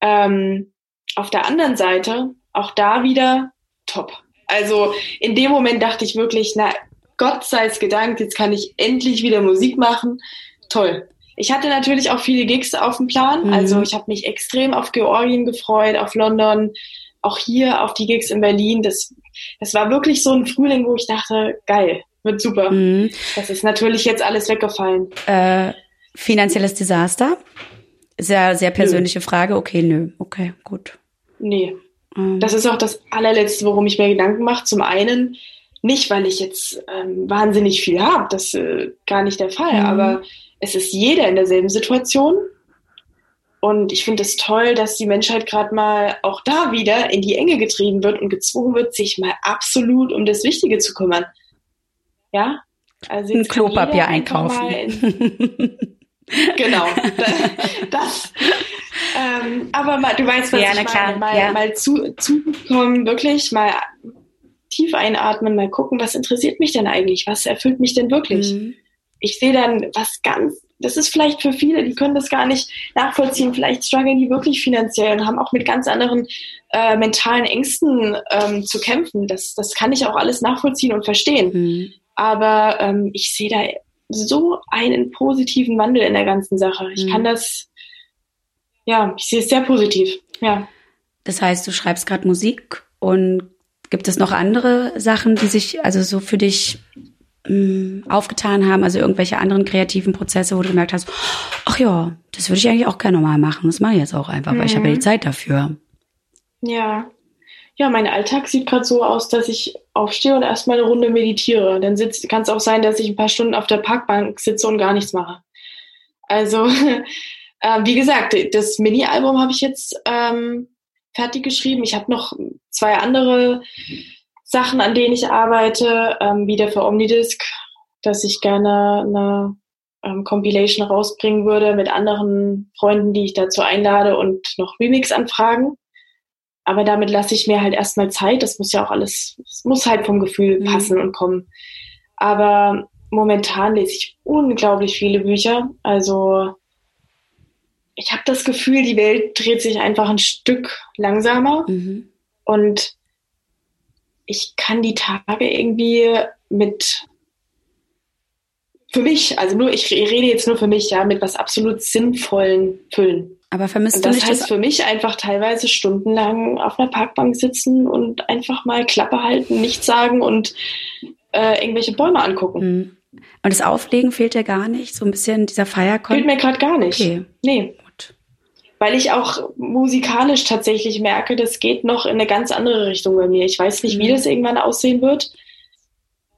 Auf der anderen Seite, auch da wieder top. Also in dem Moment dachte ich wirklich, na Gott sei es gedankt, jetzt kann ich endlich wieder Musik machen. Toll. Ich hatte natürlich auch viele Gigs auf dem Plan. Mhm. Also ich habe mich extrem auf Georgien gefreut, auf London, auch hier auf die Gigs in Berlin. Das war wirklich so ein Frühling, wo ich dachte, geil, wird super. Mhm. Das ist natürlich jetzt alles weggefallen. Finanzielles Desaster? Sehr, sehr persönliche Frage. Okay, nö. Okay, gut. Nee. Das ist auch das allerletzte, worum ich mir Gedanken mache. Zum einen nicht, weil ich jetzt wahnsinnig viel habe. Das gar nicht der Fall. Mhm. Aber es ist jeder in derselben Situation. Und ich finde es toll, dass die Menschheit gerade mal auch da wieder in die Enge getrieben wird und gezwungen wird, sich mal absolut um das Wichtige zu kümmern. Ja? Also ein Klopapier einkaufen. Genau, das. Aber mal, du weißt, was ja, ich meine. Mal zukommen, wirklich mal tief einatmen, mal gucken, was interessiert mich denn eigentlich? Was erfüllt mich denn wirklich? Mhm. Ich sehe dann was ganz, das ist vielleicht für viele, die können das gar nicht nachvollziehen, vielleicht strugglen die wirklich finanziell und haben auch mit ganz anderen mentalen Ängsten zu kämpfen. Das kann ich auch alles nachvollziehen und verstehen. Mhm. Aber ich sehe da so einen positiven Wandel in der ganzen Sache. Ich kann das, ja, ich sehe es sehr positiv, ja. Das heißt, du schreibst gerade Musik und gibt es noch andere Sachen, die sich also so für dich aufgetan haben, also irgendwelche anderen kreativen Prozesse, wo du gemerkt hast, ach ja, das würde ich eigentlich auch gerne mal machen, das mache ich jetzt auch einfach, weil ich habe ja die Zeit dafür. Ja. Ja, mein Alltag sieht gerade so aus, dass ich aufstehe und erstmal eine Runde meditiere. Dann kann es auch sein, dass ich ein paar Stunden auf der Parkbank sitze und gar nichts mache. Also, wie gesagt, das Mini-Album habe ich jetzt fertig geschrieben. Ich habe noch 2 andere Sachen, an denen ich arbeite, wieder für Omnidisc, dass ich gerne eine Compilation rausbringen würde mit anderen Freunden, die ich dazu einlade und noch Remix-Anfragen. Aber damit lasse ich mir halt erstmal Zeit. Das muss ja auch alles, es muss halt vom Gefühl passen und kommen. Aber momentan lese ich unglaublich viele Bücher. Also ich habe das Gefühl, die Welt dreht sich einfach ein Stück langsamer. Mhm. Und ich kann die Tage irgendwie für mich, also nur, ich rede jetzt nur für mich, ja, mit was absolut Sinnvollen füllen. Aber vermisst du nicht das? Das heißt für mich einfach teilweise stundenlang auf einer Parkbank sitzen und einfach mal Klappe halten, nichts sagen und irgendwelche Bäume angucken. Und das Auflegen fehlt dir gar nicht? So ein bisschen dieser Feierkopf? Fehlt mir gerade gar nicht. Okay. Nee. Gut. Weil ich auch musikalisch tatsächlich merke, das geht noch in eine ganz andere Richtung bei mir. Ich weiß nicht, wie das irgendwann aussehen wird.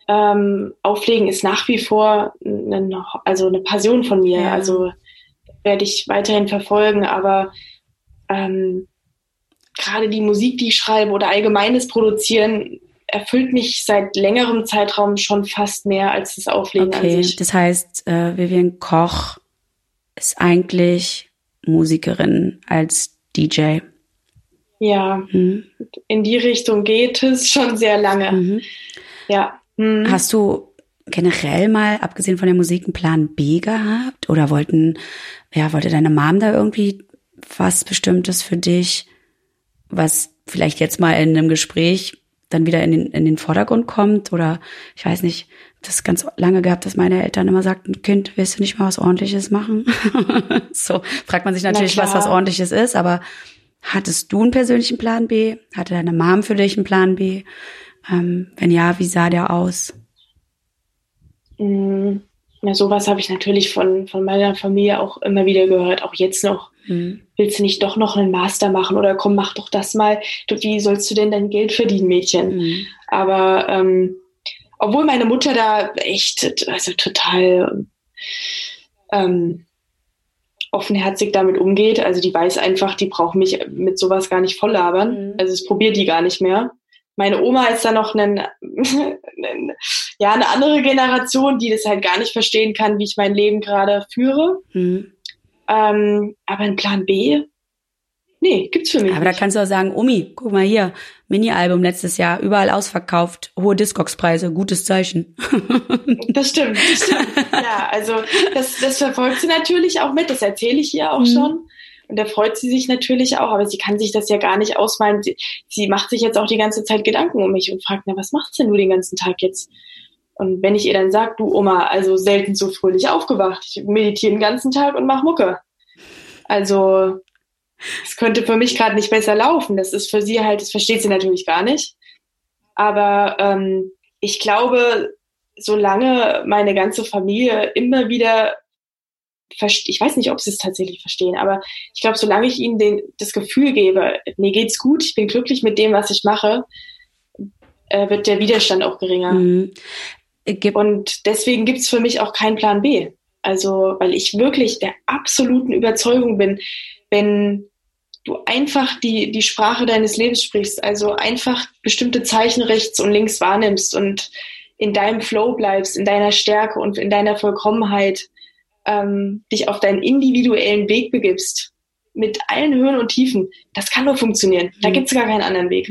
Auflegen ist nach wie vor eine Passion von mir. Ja. Also werde ich weiterhin verfolgen, aber gerade die Musik, die ich schreibe oder allgemeines Produzieren, erfüllt mich seit längerem Zeitraum schon fast mehr als das Auflegen an sich. Das heißt, Vivian Koch ist eigentlich Musikerin als DJ. Ja, in die Richtung geht es schon sehr lange. Mhm. Ja. Mhm. Hast du generell mal, abgesehen von der Musik, einen Plan B gehabt? Oder wollte deine Mom da irgendwie was Bestimmtes für dich, was vielleicht jetzt mal in einem Gespräch dann wieder in den Vordergrund kommt? Oder ich weiß nicht, das ganz lange gehabt, dass meine Eltern immer sagten, Kind, willst du nicht mal was Ordentliches machen? So fragt man sich natürlich, was Ordentliches ist, aber hattest du einen persönlichen Plan B? Hatte deine Mom für dich einen Plan B? Wenn ja, wie sah der aus? Na, sowas habe ich natürlich von meiner Familie auch immer wieder gehört, auch jetzt noch. Willst du nicht doch noch einen Master machen oder komm, mach doch das mal. Wie sollst du denn dein Geld verdienen, Mädchen? Aber obwohl meine Mutter da echt, also total offenherzig damit umgeht, also die weiß einfach, die braucht mich mit sowas gar nicht volllabern. Also es probiert die gar nicht mehr. Meine Oma ist da noch eine andere Generation, die das halt gar nicht verstehen kann, wie ich mein Leben gerade führe. Aber ein Plan B? Nee, gibt's für mich aber nicht. Da kannst du auch sagen, Omi, guck mal hier, Mini-Album letztes Jahr, überall ausverkauft, hohe Discogs-Preise, gutes Zeichen. Das stimmt, das stimmt. Ja, also das verfolgt sie natürlich auch mit, das erzähle ich ihr auch schon. Und da freut sie sich natürlich auch, aber sie kann sich das ja gar nicht ausmalen. Sie macht sich jetzt auch die ganze Zeit Gedanken um mich und fragt, na, was machst denn du den ganzen Tag jetzt? Und wenn ich ihr dann sage, du Oma, also selten so fröhlich aufgewacht, ich meditiere den ganzen Tag und mache Mucke. Also es könnte für mich gerade nicht besser laufen. Das ist für sie halt, das versteht sie natürlich gar nicht. Aber ich glaube, solange meine ganze Familie immer wieder, ich weiß nicht, ob sie es tatsächlich verstehen, aber ich glaube, solange ich ihnen das Gefühl gebe, mir geht's gut, ich bin glücklich mit dem, was ich mache, wird der Widerstand auch geringer. Und deswegen gibt's für mich auch keinen Plan B. Also, weil ich wirklich der absoluten Überzeugung bin, wenn du einfach die Sprache deines Lebens sprichst, also einfach bestimmte Zeichen rechts und links wahrnimmst und in deinem Flow bleibst, in deiner Stärke und in deiner Vollkommenheit, dich auf deinen individuellen Weg begibst, mit allen Höhen und Tiefen, das kann nur funktionieren. Da gibt's gar keinen anderen Weg.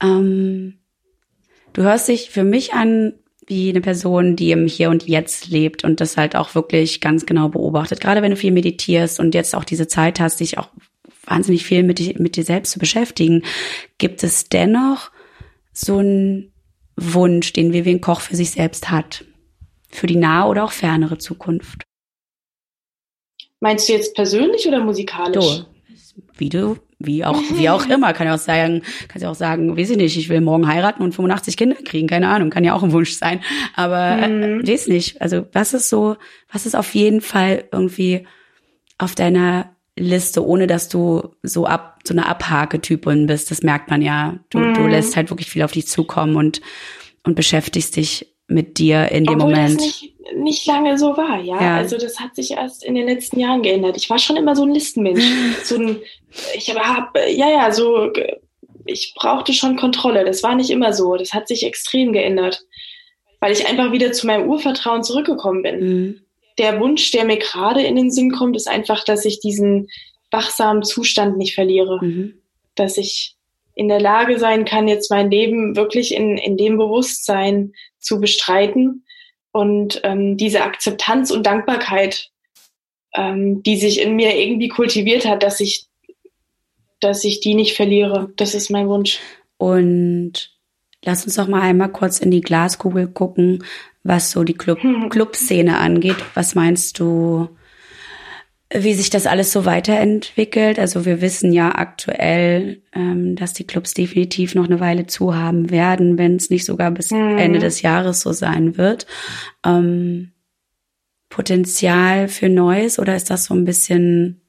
Du hörst dich für mich an wie eine Person, die im Hier und Jetzt lebt und das halt auch wirklich ganz genau beobachtet. Gerade wenn du viel meditierst und jetzt auch diese Zeit hast, dich auch wahnsinnig viel mit dir selbst zu beschäftigen, gibt es dennoch so einen Wunsch, den Vivian Koch für sich selbst hat, für die nahe oder auch fernere Zukunft? Meinst du jetzt persönlich oder musikalisch? So, wie auch immer, kann ja auch sagen, weiß ich nicht, ich will morgen heiraten und 85 Kinder kriegen, keine Ahnung, kann ja auch ein Wunsch sein, aber weiß nicht, also was ist auf jeden Fall irgendwie auf deiner Liste, ohne dass du so eine Abhake-Typin bist, das merkt man ja, du lässt halt wirklich viel auf dich zukommen und beschäftigst dich mit dir in dem Moment. Obwohl das nicht lange so war, ja. Also das hat sich erst in den letzten Jahren geändert. Ich war schon immer so ein Listenmensch. Ich brauchte schon Kontrolle. Das war nicht immer so. Das hat sich extrem geändert, weil ich einfach wieder zu meinem Urvertrauen zurückgekommen bin. Der Wunsch, der mir gerade in den Sinn kommt, ist einfach, dass ich diesen wachsamen Zustand nicht verliere. Dass ich in der Lage sein kann, jetzt mein Leben wirklich in dem Bewusstsein zu bestreiten und diese Akzeptanz und Dankbarkeit, die sich in mir irgendwie kultiviert hat, dass ich die nicht verliere. Das ist mein Wunsch. Und lass uns doch mal einmal kurz in die Glaskugel gucken, was so die Clubszene angeht. Was meinst du, wie sich das alles so weiterentwickelt? Also wir wissen ja aktuell, dass die Clubs definitiv noch eine Weile zu haben werden, wenn es nicht sogar bis Ende des Jahres so sein wird. Potenzial für Neues, oder ist das so ein bisschen,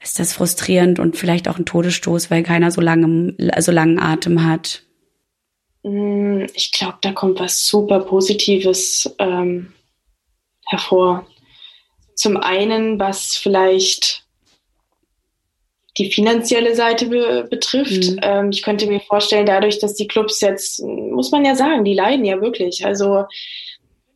ist das frustrierend und vielleicht auch ein Todesstoß, weil keiner so langen Atem hat? Ich glaube, da kommt was super Positives hervor. Zum einen, was vielleicht die finanzielle Seite betrifft. Ich könnte mir vorstellen, dadurch, dass die Clubs jetzt, muss man ja sagen, die leiden ja wirklich. Also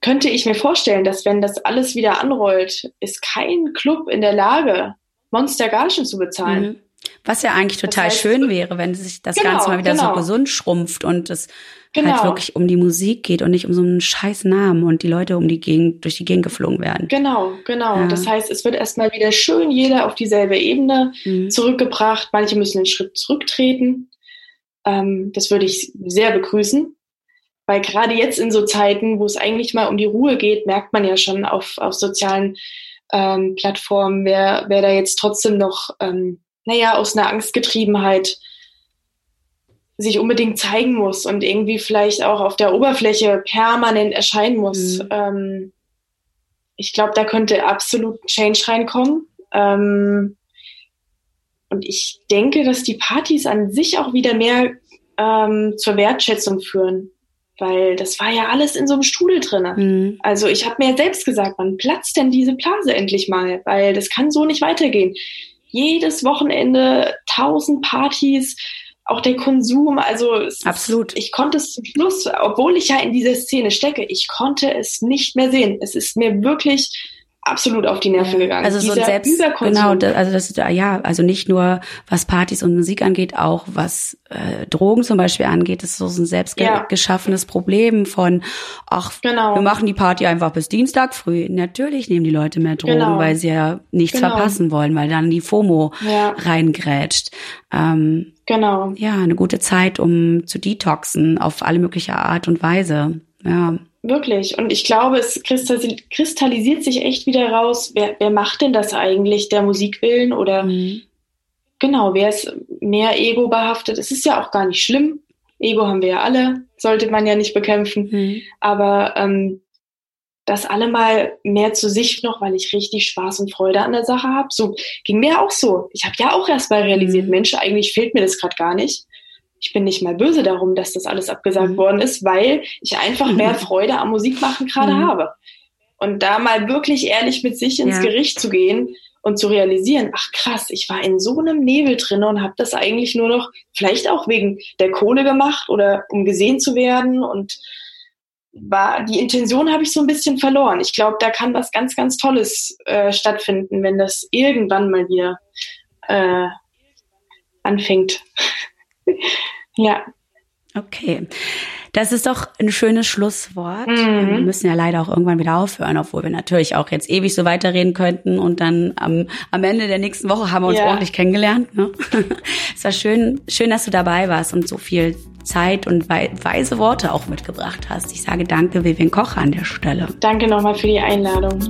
könnte ich mir vorstellen, dass wenn das alles wieder anrollt, ist kein Club in der Lage, Monstergagen zu bezahlen. Was ja eigentlich total schön wäre, wenn sich das Ganze mal wieder so gesund schrumpft und es halt wirklich um die Musik geht und nicht um so einen scheiß Namen und die Leute durch die Gegend geflogen werden. Genau. Ja. Das heißt, es wird erstmal wieder schön jeder auf dieselbe Ebene zurückgebracht. Manche müssen einen Schritt zurücktreten. Das würde ich sehr begrüßen. Weil gerade jetzt in so Zeiten, wo es eigentlich mal um die Ruhe geht, merkt man ja schon auf sozialen Plattformen, wer da jetzt trotzdem noch aus einer Angstgetriebenheit sich unbedingt zeigen muss und irgendwie vielleicht auch auf der Oberfläche permanent erscheinen muss. Ich glaube, da könnte absolut Change reinkommen. Und ich denke, dass die Partys an sich auch wieder mehr zur Wertschätzung führen, weil das war ja alles in so einem Strudel drin. Also ich habe mir selbst gesagt, wann platzt denn diese Blase endlich mal? Weil das kann so nicht weitergehen. Jedes Wochenende 1000 Partys, auch der Konsum, also absolut. Ich konnte es zum Schluss, obwohl ich ja in dieser Szene stecke, ich konnte es nicht mehr sehen. Es ist mir wirklich absolut auf die Nerven gegangen. Also so ein Selbst, genau, also das ist ja, also nicht nur was Partys und Musik angeht, auch was Drogen zum Beispiel angeht, das ist so ein selbst geschaffenes Problem von, ach, genau, wir machen die Party einfach bis Dienstag früh. Natürlich nehmen die Leute mehr Drogen, genau, weil sie ja nichts, genau, verpassen wollen, weil dann die FOMO reingrätscht. Genau. Ja, eine gute Zeit, um zu detoxen auf alle mögliche Art und Weise. Ja. Wirklich. Und ich glaube, es kristallisiert sich echt wieder raus, wer macht denn das eigentlich, der Musik willen oder genau, wer ist mehr Ego behaftet? Es ist ja auch gar nicht schlimm. Ego haben wir ja alle, sollte man ja nicht bekämpfen. Aber das alle mal mehr zu sich noch, weil ich richtig Spaß und Freude an der Sache habe. So ging mir auch so. Ich habe ja auch erst mal realisiert, Mensch, eigentlich fehlt mir das gerade gar nicht. Ich bin nicht mal böse darum, dass das alles abgesagt worden ist, weil ich einfach mehr Freude am Musikmachen gerade habe. Und da mal wirklich ehrlich mit sich ins Gericht zu gehen und zu realisieren, ach krass, ich war in so einem Nebel drin und habe das eigentlich nur noch, vielleicht auch wegen der Kohle gemacht oder um gesehen zu werden. Und die Intention habe ich so ein bisschen verloren. Ich glaube, da kann was ganz, ganz Tolles stattfinden, wenn das irgendwann mal wieder anfängt. Ja. Okay. Das ist doch ein schönes Schlusswort. Wir müssen ja leider auch irgendwann wieder aufhören, obwohl wir natürlich auch jetzt ewig so weiterreden könnten und dann am Ende der nächsten Woche haben wir uns ordentlich kennengelernt. Ne? Es war schön, dass du dabei warst und so viel Zeit und weise Worte auch mitgebracht hast. Ich sage danke, Vivian Koch, an der Stelle. Danke nochmal für die Einladung.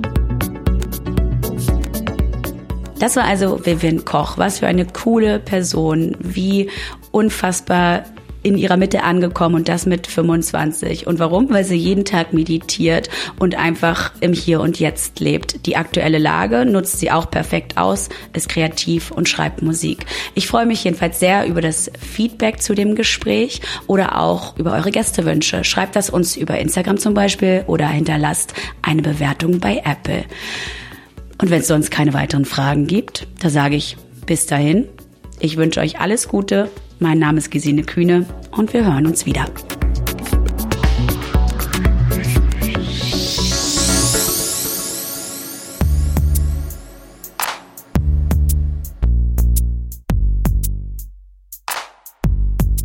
Das war also Vivian Koch. Was für eine coole Person, wie unfassbar in ihrer Mitte angekommen und das mit 25. Und warum? Weil sie jeden Tag meditiert und einfach im Hier und Jetzt lebt. Die aktuelle Lage nutzt sie auch perfekt aus, ist kreativ und schreibt Musik. Ich freue mich jedenfalls sehr über das Feedback zu dem Gespräch oder auch über eure Gästewünsche. Schreibt das uns über Instagram zum Beispiel oder hinterlasst eine Bewertung bei Apple. Und wenn es sonst keine weiteren Fragen gibt, da sage ich bis dahin. Ich wünsche euch alles Gute. Mein Name ist Gesine Kühne und wir hören uns wieder.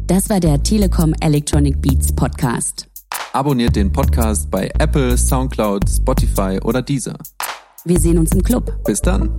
Das war der Telekom Electronic Beats Podcast. Abonniert den Podcast bei Apple, SoundCloud, Spotify oder Deezer. Wir sehen uns im Club. Bis dann.